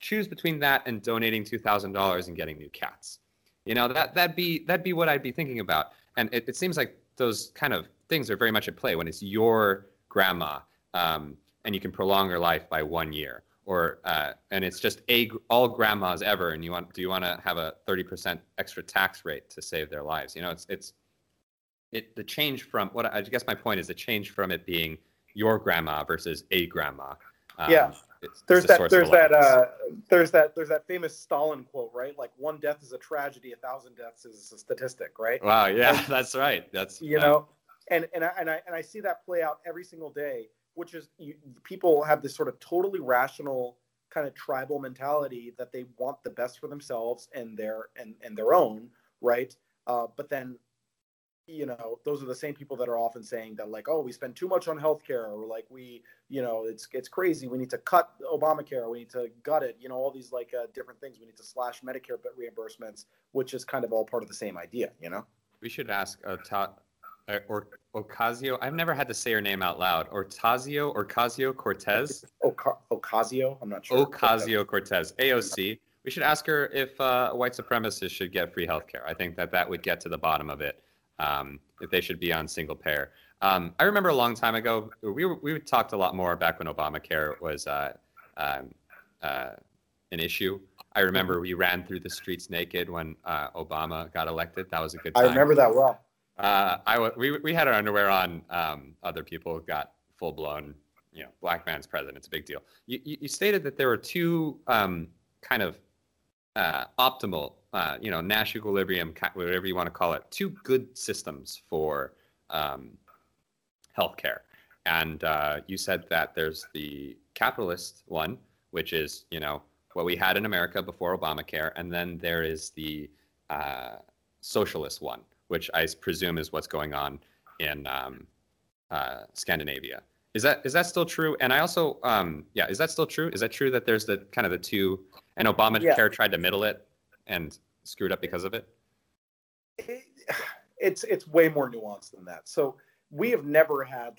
choose between that and donating $2,000 and getting new cats. That'd be what I'd be thinking about. And it seems like those kind of things are very much at play when it's your grandma, and you can prolong her life by 1 year, or and it's just all grandmas ever, and do you want to have a 30% extra tax rate to save their lives? The change from what I guess my point is, the change from it being your grandma versus a grandma. There's that famous Stalin quote, right? Like, one death is a tragedy, 1,000 deaths is a statistic, right? Wow, yeah, and, that's right. That's you know, and I see that play out every single day, which is people have this sort of totally rational kind of tribal mentality that they want the best for themselves and their own, right? But then, you know, those are the same people that are often saying that, like, oh, we spend too much on healthcare, or like we, you know, it's crazy. We need to cut Obamacare. We need to gut it. You know, all these like different things. We need to slash Medicare reimbursements, which is kind of all part of the same idea. You know, we should ask Ocasio. I've never had to say her name out loud. Ocasio-Cortez. Ocasio. I'm not sure. Ocasio-Cortez. AOC. We should ask her if white supremacists should get free healthcare. I think that would get to the bottom of it. If they should be on single payer. I remember a long time ago, we talked a lot more back when Obamacare was an issue. I remember we ran through the streets naked when Obama got elected. That was a good time. I remember that well. We had our underwear on. Other people got full blown, you know, black man's president. It's a big deal. You stated that there were two kind of optimal, you know, Nash equilibrium, whatever you want to call it, two good systems for healthcare. And you said that there's the capitalist one, which is, you know, what we had in America before Obamacare. And then there is the socialist one, which I presume is what's going on in Scandinavia. Is that still true? And I also, is that still true? Is that true that there's the kind of the two, and Obamacare tried to middle it and screwed up because of it? It's way more nuanced than that. So we have never had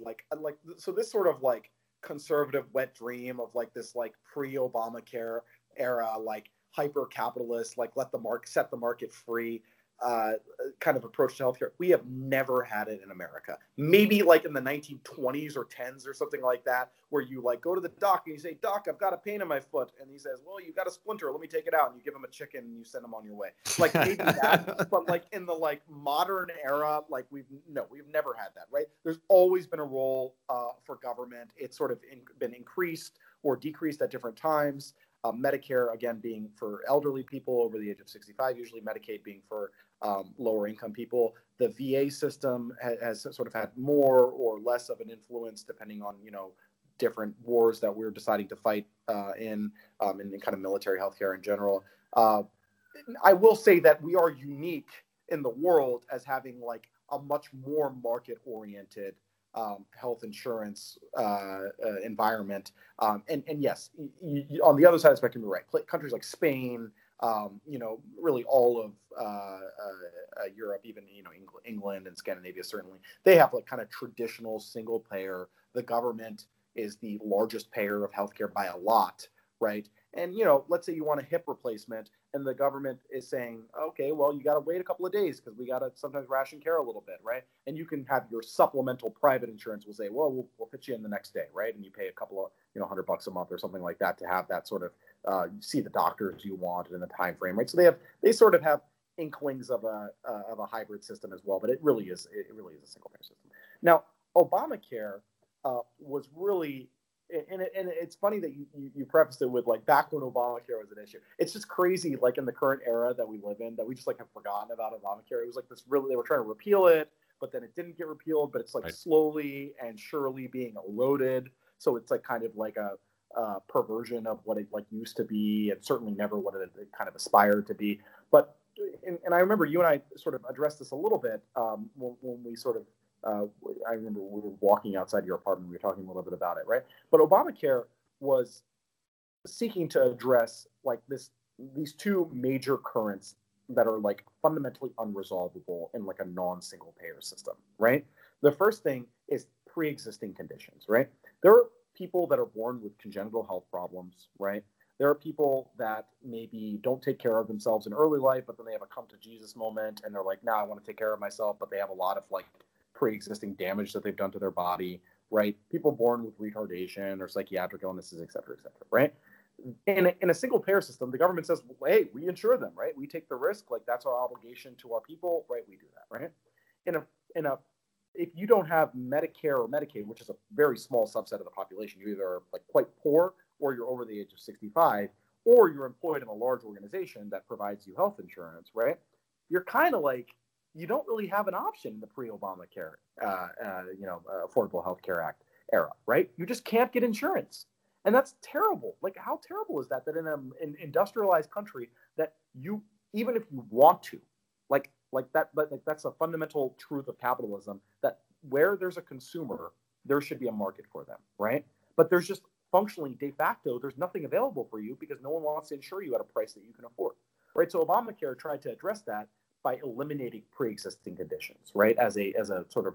so this sort of like conservative wet dream of like this like pre-Obamacare era, like hyper-capitalist, like set the market free kind of approach to healthcare. We have never had it in America. Maybe like in the 1920s or 10s or something like that, where you like go to the doc and you say, "Doc, I've got a pain in my foot," and he says, "Well, you got a splinter. Let me take it out." And you give him a chicken and you send him on your way. Like maybe that, but like in the like modern era, like we've never had that. Right? There's always been a role for government. It's sort of been increased or decreased at different times. Medicare, again, being for elderly people over the age of 65, usually Medicaid being for lower income people. The VA system has sort of had more or less of an influence depending on, you know, different wars that we're deciding to fight in kind of military healthcare in general. I will say that we are unique in the world as having like a much more market-oriented health insurance environment, and yes, you, on the other side of the spectrum, you're right. Countries like Spain, you know, really all of Europe, even you know England and Scandinavia, certainly they have like kind of traditional single payer. The government is the largest payer of healthcare by a lot, right? And you know, let's say you want a hip replacement, and the government is saying, okay, well, you got to wait a couple of days because we got to sometimes ration care a little bit, right? And you can have your supplemental private insurance will say, well, we'll pitch you in the next day, right? And you pay a couple of, you know, $100 a month or something like that to have that sort of see the doctors you want in the time frame, right? So they sort of have inklings of a hybrid system as well, but it really is a single payer system. Now, Obamacare was really. And it's funny that you prefaced it with like back when Obamacare was an issue. It's just crazy, like in the current era that we live in, that we just like have forgotten about Obamacare. It was like this really, they were trying to repeal it, but then it didn't get repealed, but it's like slowly and surely being eroded. So it's like kind of like a perversion of what it like used to be and certainly never what it kind of aspired to be. But, and I remember you and I sort of addressed this a little bit when we sort of, I remember we were walking outside your apartment. We were talking a little bit about it, right? But Obamacare was seeking to address like these two major currents that are like fundamentally unresolvable in like a non-single payer system, right? The first thing is pre-existing conditions, right? There are people that are born with congenital health problems, right? There are people that maybe don't take care of themselves in early life, but then they have a come to Jesus moment and they're like, "Nah, I want to take care of myself," but they have a lot of like pre-existing damage that they've done to their body, right? People born with retardation or psychiatric illnesses, et cetera, right? In a single payer system, the government says, well, hey, we insure them, right? We take the risk, like that's our obligation to our people, right? We do that, right? If you don't have Medicare or Medicaid, which is a very small subset of the population, you either are like quite poor or you're over the age of 65, or you're employed in a large organization that provides you health insurance, right? You're kind of like, you don't really have an option in the pre-Obamacare, Affordable Health Care Act era, right? You just can't get insurance. And that's terrible. Like, how terrible is that? That in an industrialized country that you, even if you want to, that's a fundamental truth of capitalism, that where there's a consumer, there should be a market for them, right? But there's just functionally, de facto, there's nothing available for you because no one wants to insure you at a price that you can afford, right? So Obamacare tried to address that by eliminating pre-existing conditions, right? As a sort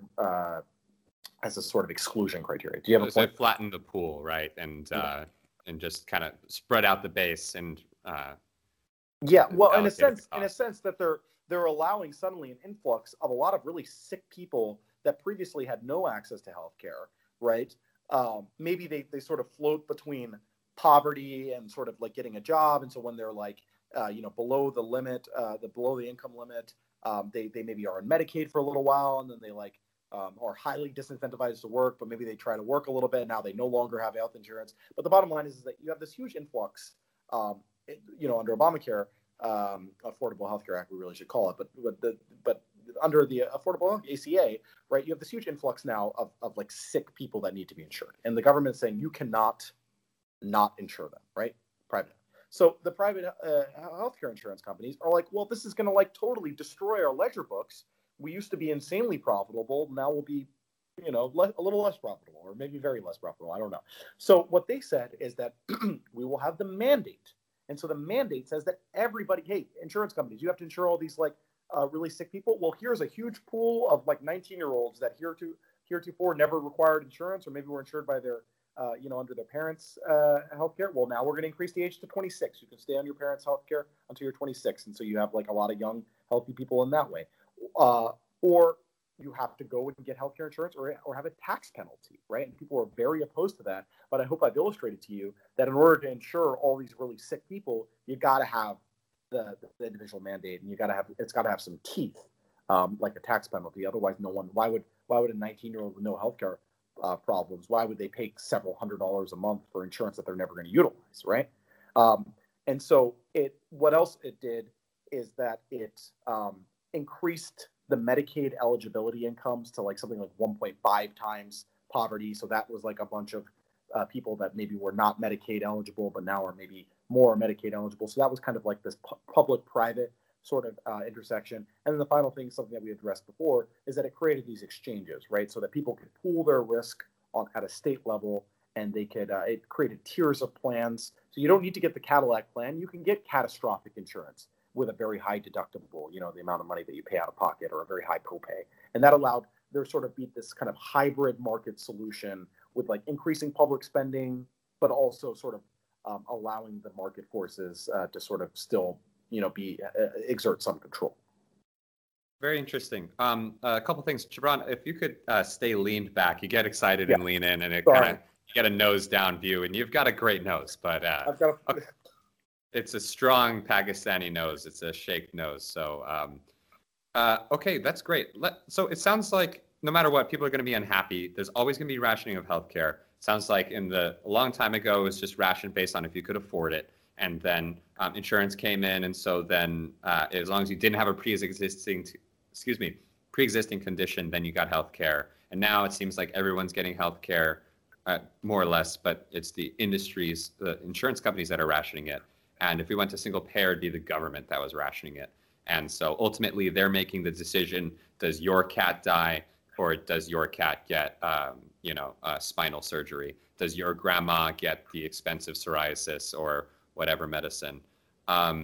of exclusion criteria. Do you have a point? So flatten the pool, right? And just kind of spread out the base and in a sense that they're allowing suddenly an influx of a lot of really sick people that previously had no access to healthcare, right? Maybe they sort of float between poverty and sort of like getting a job, and so when they're like below the limit, below the income limit, they maybe are on Medicaid for a little while, and then they like are highly disincentivized to work, but maybe they try to work a little bit. Now they no longer have health insurance. But the bottom line is that you have this huge influx, under Obamacare, Affordable Health Care Act, we really should call it, but under the Affordable ACA, right, you have this huge influx now of like sick people that need to be insured. And the government's saying you cannot not insure them, right? Private. So the private healthcare insurance companies are like, well, this is going to like totally destroy our ledger books. We used to be insanely profitable. Now we'll be, a little less profitable, or maybe very less profitable. I don't know. So what they said is that we will have the mandate. And so the mandate says that everybody, hey, insurance companies, you have to insure all these like really sick people. Well, here's a huge pool of like 19-year-olds that heretofore never required insurance, or maybe were insured by their, under their parents' healthcare. Well, now we're going to increase the age to 26. You can stay on your parents' healthcare until you're 26. And so you have like a lot of young, healthy people in that way. Or you have to go and get healthcare insurance, or have a tax penalty, right? And people are very opposed to that. But I hope I've illustrated to you that in order to insure all these really sick people, you got to have the individual mandate, and it's got to have some teeth, like a tax penalty. Otherwise, no one. Why would a 19-year-old with no healthcare problems? Why would they pay several $100s a month for insurance that they're never going to utilize, right? And so it. What else it did is that it. Increased the Medicaid eligibility incomes to like something like 1.5 times poverty. So that was like a bunch of people that maybe were not Medicaid eligible, but now are maybe more Medicaid eligible. So that was kind of like this public-private sort of intersection. And then the final thing, something that we addressed before, is that it created these exchanges, right? So that people could pool their risk at a state level, and they could, it created tiers of plans. So you don't need to get the Cadillac plan. You can get catastrophic insurance with a very high deductible, the amount of money that you pay out of pocket, or a very high copay. And that allowed there sort of be this kind of hybrid market solution with like increasing public spending, but also sort of allowing the market forces to sort of still, exert some control. Very interesting. A couple things, Jibran, if you could stay leaned back, you get excited and lean in, and it kind of, you get a nose down view, and you've got a great nose, but it's a strong Pakistani nose. It's a Sheikh nose. So, okay, that's great. So it sounds like no matter what, people are going to be unhappy. There's always going to be rationing of healthcare. Sounds like a long time ago, it was just rationed based on if you could afford it. And then insurance came in. And so then as long as you didn't have a pre-existing condition, then you got healthcare. And now it seems like everyone's getting healthcare more or less, but it's the insurance companies that are rationing it. And if we went to single payer, it'd be the government that was rationing it. And so ultimately, they're making the decision, does your cat die, or does your cat get, spinal surgery? Does your grandma get the expensive psoriasis or whatever medicine? So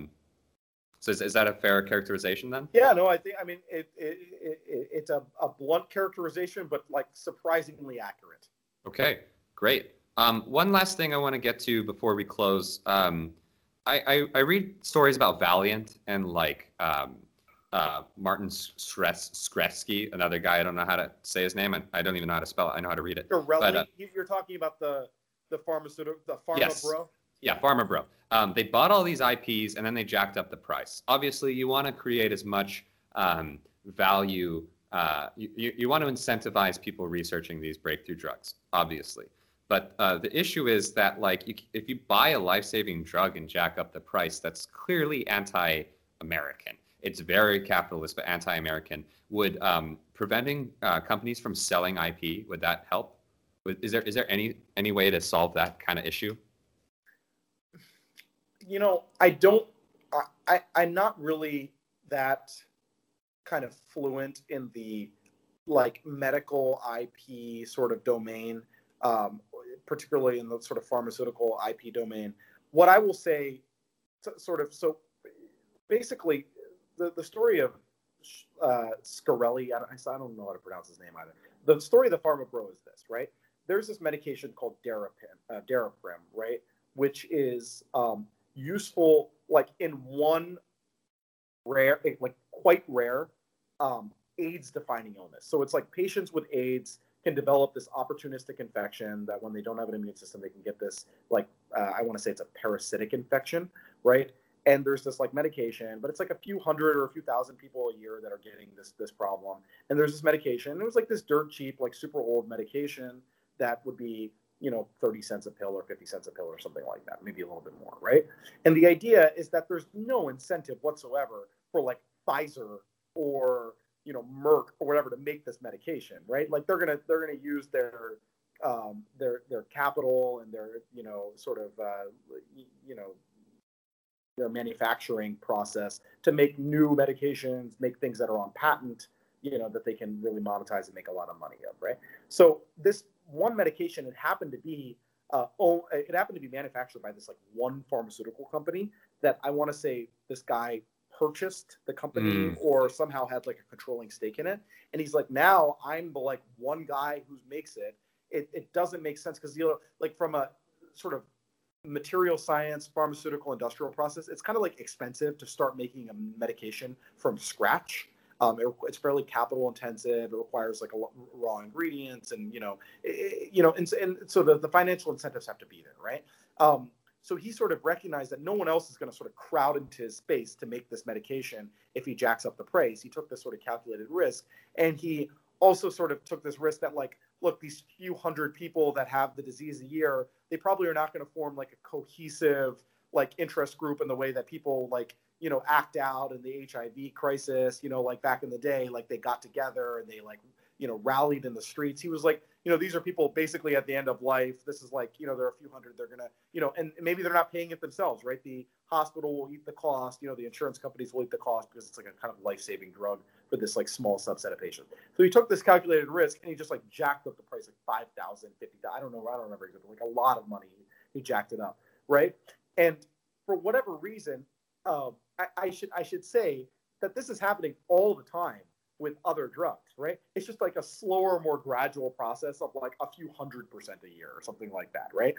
is that a fair characterization then? Yeah, no, I mean, it's a blunt characterization, but like surprisingly accurate. Okay, great. One last thing I want to get to before we close. I read stories about Valiant and like Martin Skresky, another guy. I don't know how to say his name, and I don't even know how to spell it. I know how to read it. But, you're talking about the pharmaceutical, the pharma bro? Yeah, pharma bro. They bought all these IPs, and then they jacked up the price. Obviously, you want to create as much value. You want to incentivize people researching these breakthrough drugs, obviously. But the issue is that, like, if you buy a life-saving drug and jack up the price, that's clearly anti-American. It's very capitalist, but anti-American. Would preventing companies from selling IP, would that help? Is there any way to solve that kind of issue? You know, I'm not really that kind of fluent in the, like, medical IP sort of domain, particularly in the sort of pharmaceutical IP domain. What I will say, basically, the story of Scarelli, I don't know how to pronounce his name either. The story of the pharma bro is this, right? There's this medication called Daraprim, right? Which is useful, like, in one rare, like, quite rare AIDS-defining illness. So it's like patients with AIDS can develop this opportunistic infection that when they don't have an immune system, they can get this, like, I want to say it's a parasitic infection, right? And there's this, like, medication, but it's like a few hundred or a few thousand people a year that are getting this problem. And there's this medication, and it was like this dirt cheap, like, super old medication that would be, you know, 30 cents a pill or 50 cents a pill or something like that, maybe a little bit more, right? And the idea is that there's no incentive whatsoever for, like, Pfizer or, you know, Merck or whatever to make this medication, right? Like, they're gonna use their capital and their, you know, sort of you know, their manufacturing process to make new medications, make things that are on patent, you know, that they can really monetize and make a lot of money of, right? So this one medication, it happened to be manufactured by this, like, one pharmaceutical company that I want to say this guy purchased the company or somehow had, like, a controlling stake in it. And he's like, now I'm the, like, one guy who makes it. It doesn't make sense because, you know, like, from a sort of material science, pharmaceutical, industrial process, it's kind of, like, expensive to start making a medication from scratch. It's fairly capital intensive. It requires, like, a lot of raw ingredients and, you know, and so the financial incentives have to be there, right? So he sort of recognized that no one else is going to sort of crowd into his space to make this medication if he jacks up the price. He took this sort of calculated risk. And he also sort of took this risk that, like, look, these few hundred people that have the disease a year, they probably are not going to form, like, a cohesive, like, interest group in the way that people, like, you know, act out in the HIV crisis, you know, like, back in the day, like, they got together and they, like, you know, rallied in the streets. He was like, you know, these are people basically at the end of life. This is, like, you know, there are a few hundred, they're going to, you know, and maybe they're not paying it themselves, right? The hospital will eat the cost, you know, the insurance companies will eat the cost because it's, like, a kind of life-saving drug for this, like, small subset of patients. So he took this calculated risk and he just, like, jacked up the price, like, $5,000, $50,000. I don't know. I don't remember exactly. Like, a lot of money. He jacked it up, right? And for whatever reason, I should say that this is happening all the time with other drugs, right? It's just, like, a slower, more gradual process of, like, a few 100% a year or something like that, right?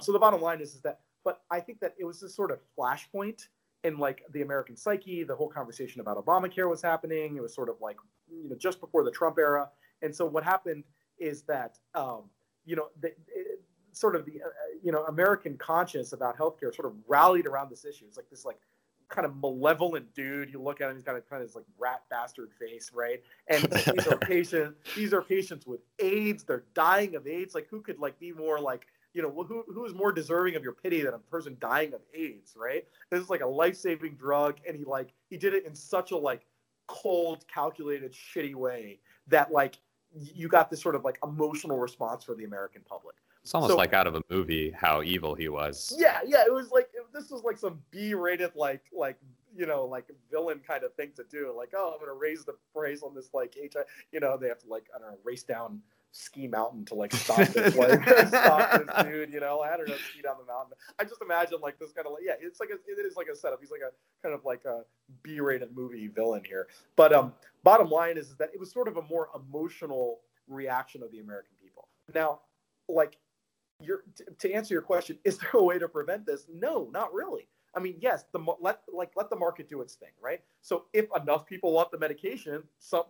So the bottom line is that, but I think that it was this sort of flashpoint in, like, the American psyche. The whole conversation about Obamacare was happening. It was sort of, like, you know, just before the Trump era. And so what happened is that, you know, the American conscience about healthcare sort of rallied around this issue. It's like this, like, kind of malevolent dude. You look at him, he's got a kind of this, like, rat bastard face, right? And these are patients with AIDS. They're dying of AIDS. Like, who could, like, be more, like, you know, who is more deserving of your pity than a person dying of AIDS, right? This is, like, a life-saving drug, and he did it in such a, like, cold, calculated, shitty way that, like, you got this sort of, like, emotional response for the American public. It's almost like out of a movie how evil he was. Yeah. It was like, this was like some B-rated, like, you know, like, villain kind of thing to do. Like, oh, I'm going to raise the price on this, like, HIV. You know, they have to, like, I don't know, race down Ski Mountain to, like, stop this, like, stop this dude, you know. I don't know, ski down the mountain. I just imagine, like, this kind of, like, yeah, it's like it is like a setup. He's like a kind of like a B-rated movie villain here. But bottom line is that it was sort of a more emotional reaction of the American people. Now, like, to answer your question, is there a way to prevent this? No, not really. I mean, yes, let the market do its thing, right? So if enough people want the medication, some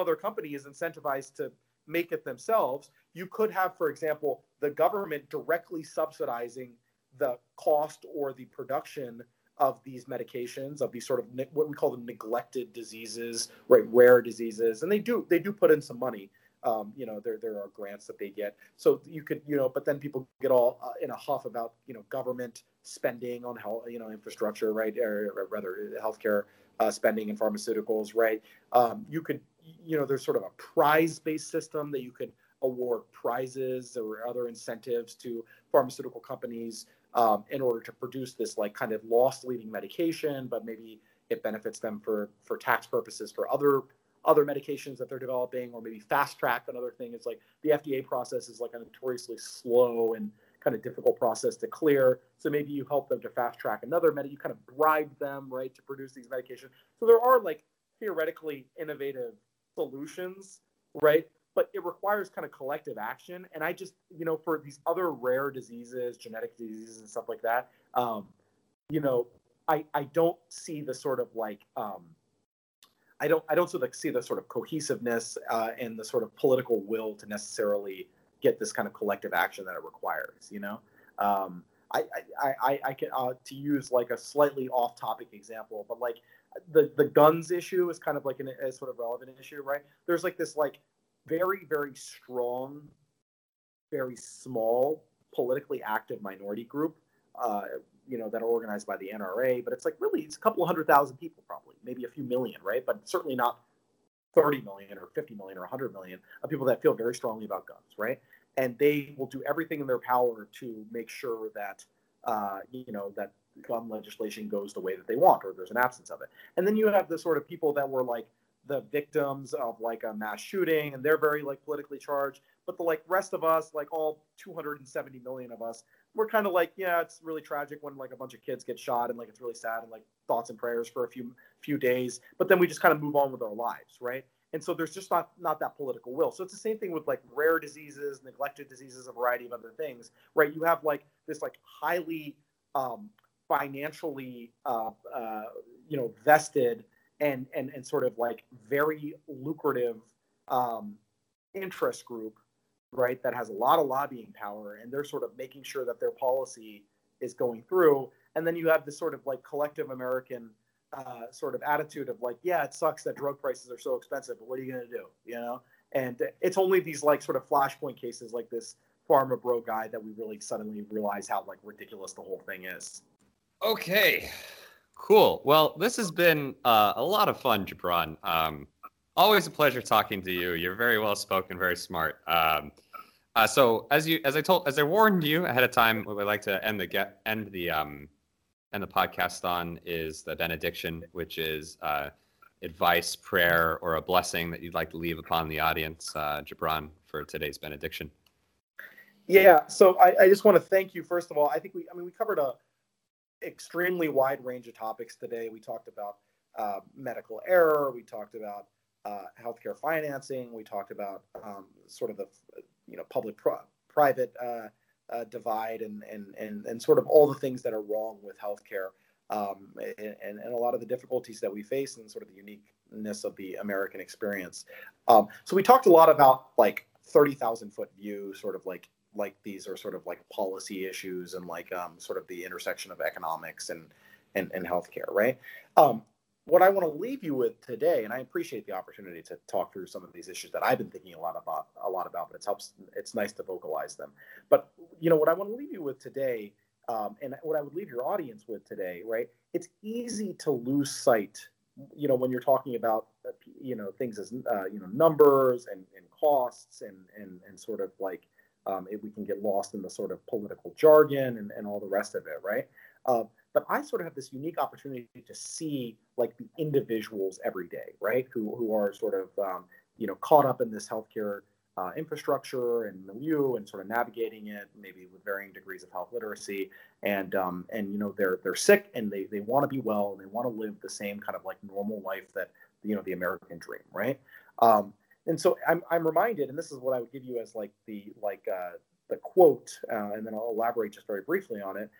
other company is incentivized to make it themselves. You could have, for example, the government directly subsidizing the cost or the production of these medications, of these sort of what we call the neglected diseases, right? Rare diseases, and they do put in some money. There are grants that they get. So you could, but then people get all in a huff about, government spending on health, infrastructure, right? Or rather healthcare spending and pharmaceuticals, right? You could, there's sort of a prize-based system that you could award prizes or other incentives to pharmaceutical companies in order to produce this like kind of loss-leading medication, but maybe it benefits them for tax purposes for other medications that they're developing, or maybe fast track. Another thing is like the FDA process is like a notoriously slow and kind of difficult process to clear. So maybe you help them to fast track another you kind of bribe them, right, to produce these medications. So there are like theoretically innovative solutions, right? But it requires kind of collective action. And I just, for these other rare diseases, genetic diseases and stuff like that, I don't see the sort of like, I don't see the sort of cohesiveness and the sort of political will to necessarily get this kind of collective action that it requires. I can to use like a slightly off-topic example, but like the guns issue is kind of like a sort of relevant issue, right? There's like this like very very strong, very small politically active minority group, that are organized by the NRA, but it's like really it's a couple of 100,000 people probably, maybe a few million, right? But certainly not 30 million or 50 million or 100 million of people that feel very strongly about guns, right? And they will do everything in their power to make sure that, that gun legislation goes the way that they want or there's an absence of it. And then you have the sort of people that were like the victims of like a mass shooting and they're very like politically charged, but the like rest of us, like all 270 million of us, we're kind of like, yeah, it's really tragic when like a bunch of kids get shot and like it's really sad and like thoughts and prayers for a few days, but then we just kind of move on with our lives, right? And so there's just not that political will. So it's the same thing with like rare diseases, neglected diseases, a variety of other things, right? You have like this like highly financially vested and sort of like very lucrative interest group, right, that has a lot of lobbying power, and they're sort of making sure that their policy is going through. And then you have this sort of like collective American sort of attitude of like, yeah, it sucks that drug prices are so expensive, but what are you going to do, And it's only these like sort of flashpoint cases like this pharma bro guy that we really suddenly realize how like ridiculous the whole thing is. Okay, cool. Well, this has been a lot of fun, Jibran. Always a pleasure talking to you. You're very well spoken, very smart. So as I warned you ahead of time, what I'd like to end the podcast on is the benediction, which is advice, prayer, or a blessing that you'd like to leave upon the audience. Jibran, for today's benediction. Yeah. So I just want to thank you first of all. I think we covered a extremely wide range of topics today. We talked about medical error. We talked about healthcare financing. We talked about sort of the public-private divide and sort of all the things that are wrong with healthcare and a lot of the difficulties that we face and sort of the uniqueness of the American experience. So we talked a lot about like 30,000-foot view, sort of like these are sort of like policy issues and like sort of the intersection of economics and healthcare, right? What I want to leave you with today, and I appreciate the opportunity to talk through some of these issues that I've been thinking a lot about, but it's nice to vocalize them. But what I want to leave you with today, and what I would leave your audience with today, right? It's easy to lose sight, when you're talking about, things as numbers and costs and sort of like if we can get lost in the sort of political jargon and all the rest of it, right? But I sort of have this unique opportunity to see like the individuals every day, right? Who are sort of, caught up in this healthcare infrastructure and milieu and sort of navigating it, maybe with varying degrees of health literacy. And they're sick and they want to be well, and they want to live the same kind of like normal life that, the American dream, right? And so I'm reminded, and this is what I would give you as like the quote, and then I'll elaborate just very briefly on it.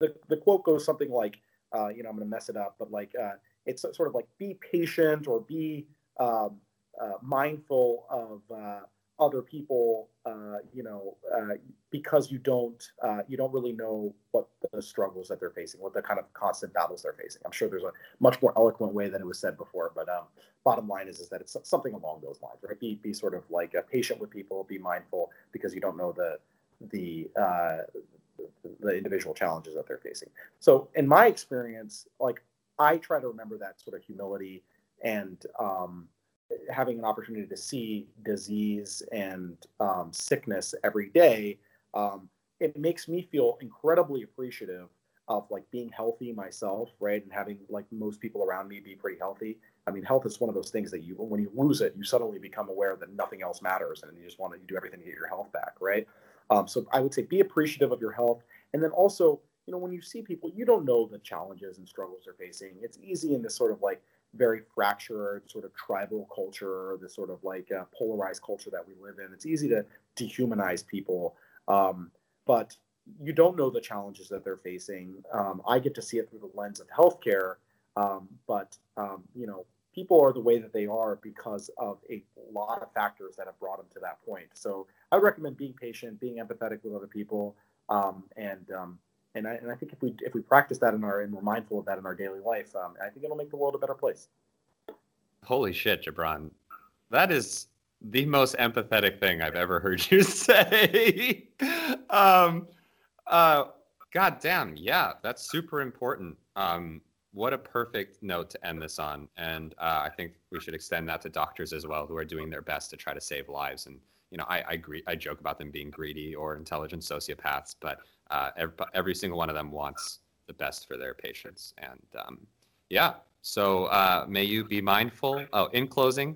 The quote goes something like, I'm going to mess it up, but like it's sort of like be patient or be mindful of other people, because you don't really know what the struggles that they're facing, what the kind of constant battles they're facing. I'm sure there's a much more eloquent way than it was said before, but bottom line is that it's something along those lines, right? Be sort of like patient with people, be mindful, because you don't know the individual challenges that they're facing. So in my experience, like I try to remember that sort of humility and having an opportunity to see disease and sickness every day. It makes me feel incredibly appreciative of like being healthy myself, right? And having like most people around me be pretty healthy. I mean, health is one of those things that when you lose it, you suddenly become aware that nothing else matters and you just want to do everything to get your health back, right? So I would say be appreciative of your health. And then also, you know, when you see people, you don't know the challenges and struggles they're facing. It's easy in this sort of like very fractured sort of tribal culture, this sort of like polarized culture that we live in. It's easy to dehumanize people, but you don't know the challenges that they're facing. I get to see it through the lens of healthcare, you know, people are the way that they are because of a lot of factors that have brought them to that point. So I would recommend being patient, being empathetic with other people, and I think if we practice that and we're mindful of that in our daily life, I think it'll make the world a better place. Holy shit, Jibran. That is the most empathetic thing I've ever heard you say. God damn, yeah, that's super important. What a perfect note to end this on. And I think we should extend that to doctors as well, who are doing their best to try to save lives. And, you know, I agree. I joke about them being greedy or intelligent sociopaths, but every single one of them wants the best for their patients. And so may you be mindful. Oh, in closing,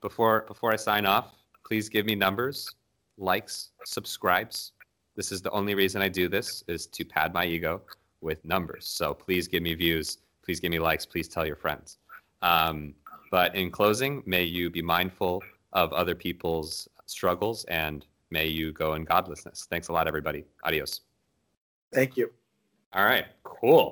before I sign off, please give me numbers, likes, subscribes. This is the only reason I do this, is to pad my ego with numbers. So please give me views, please give me likes, please tell your friends. But in closing, may you be mindful of other people's struggles, and may you go in godlessness. Thanks a lot, everybody. Adios. Thank you. All right, cool.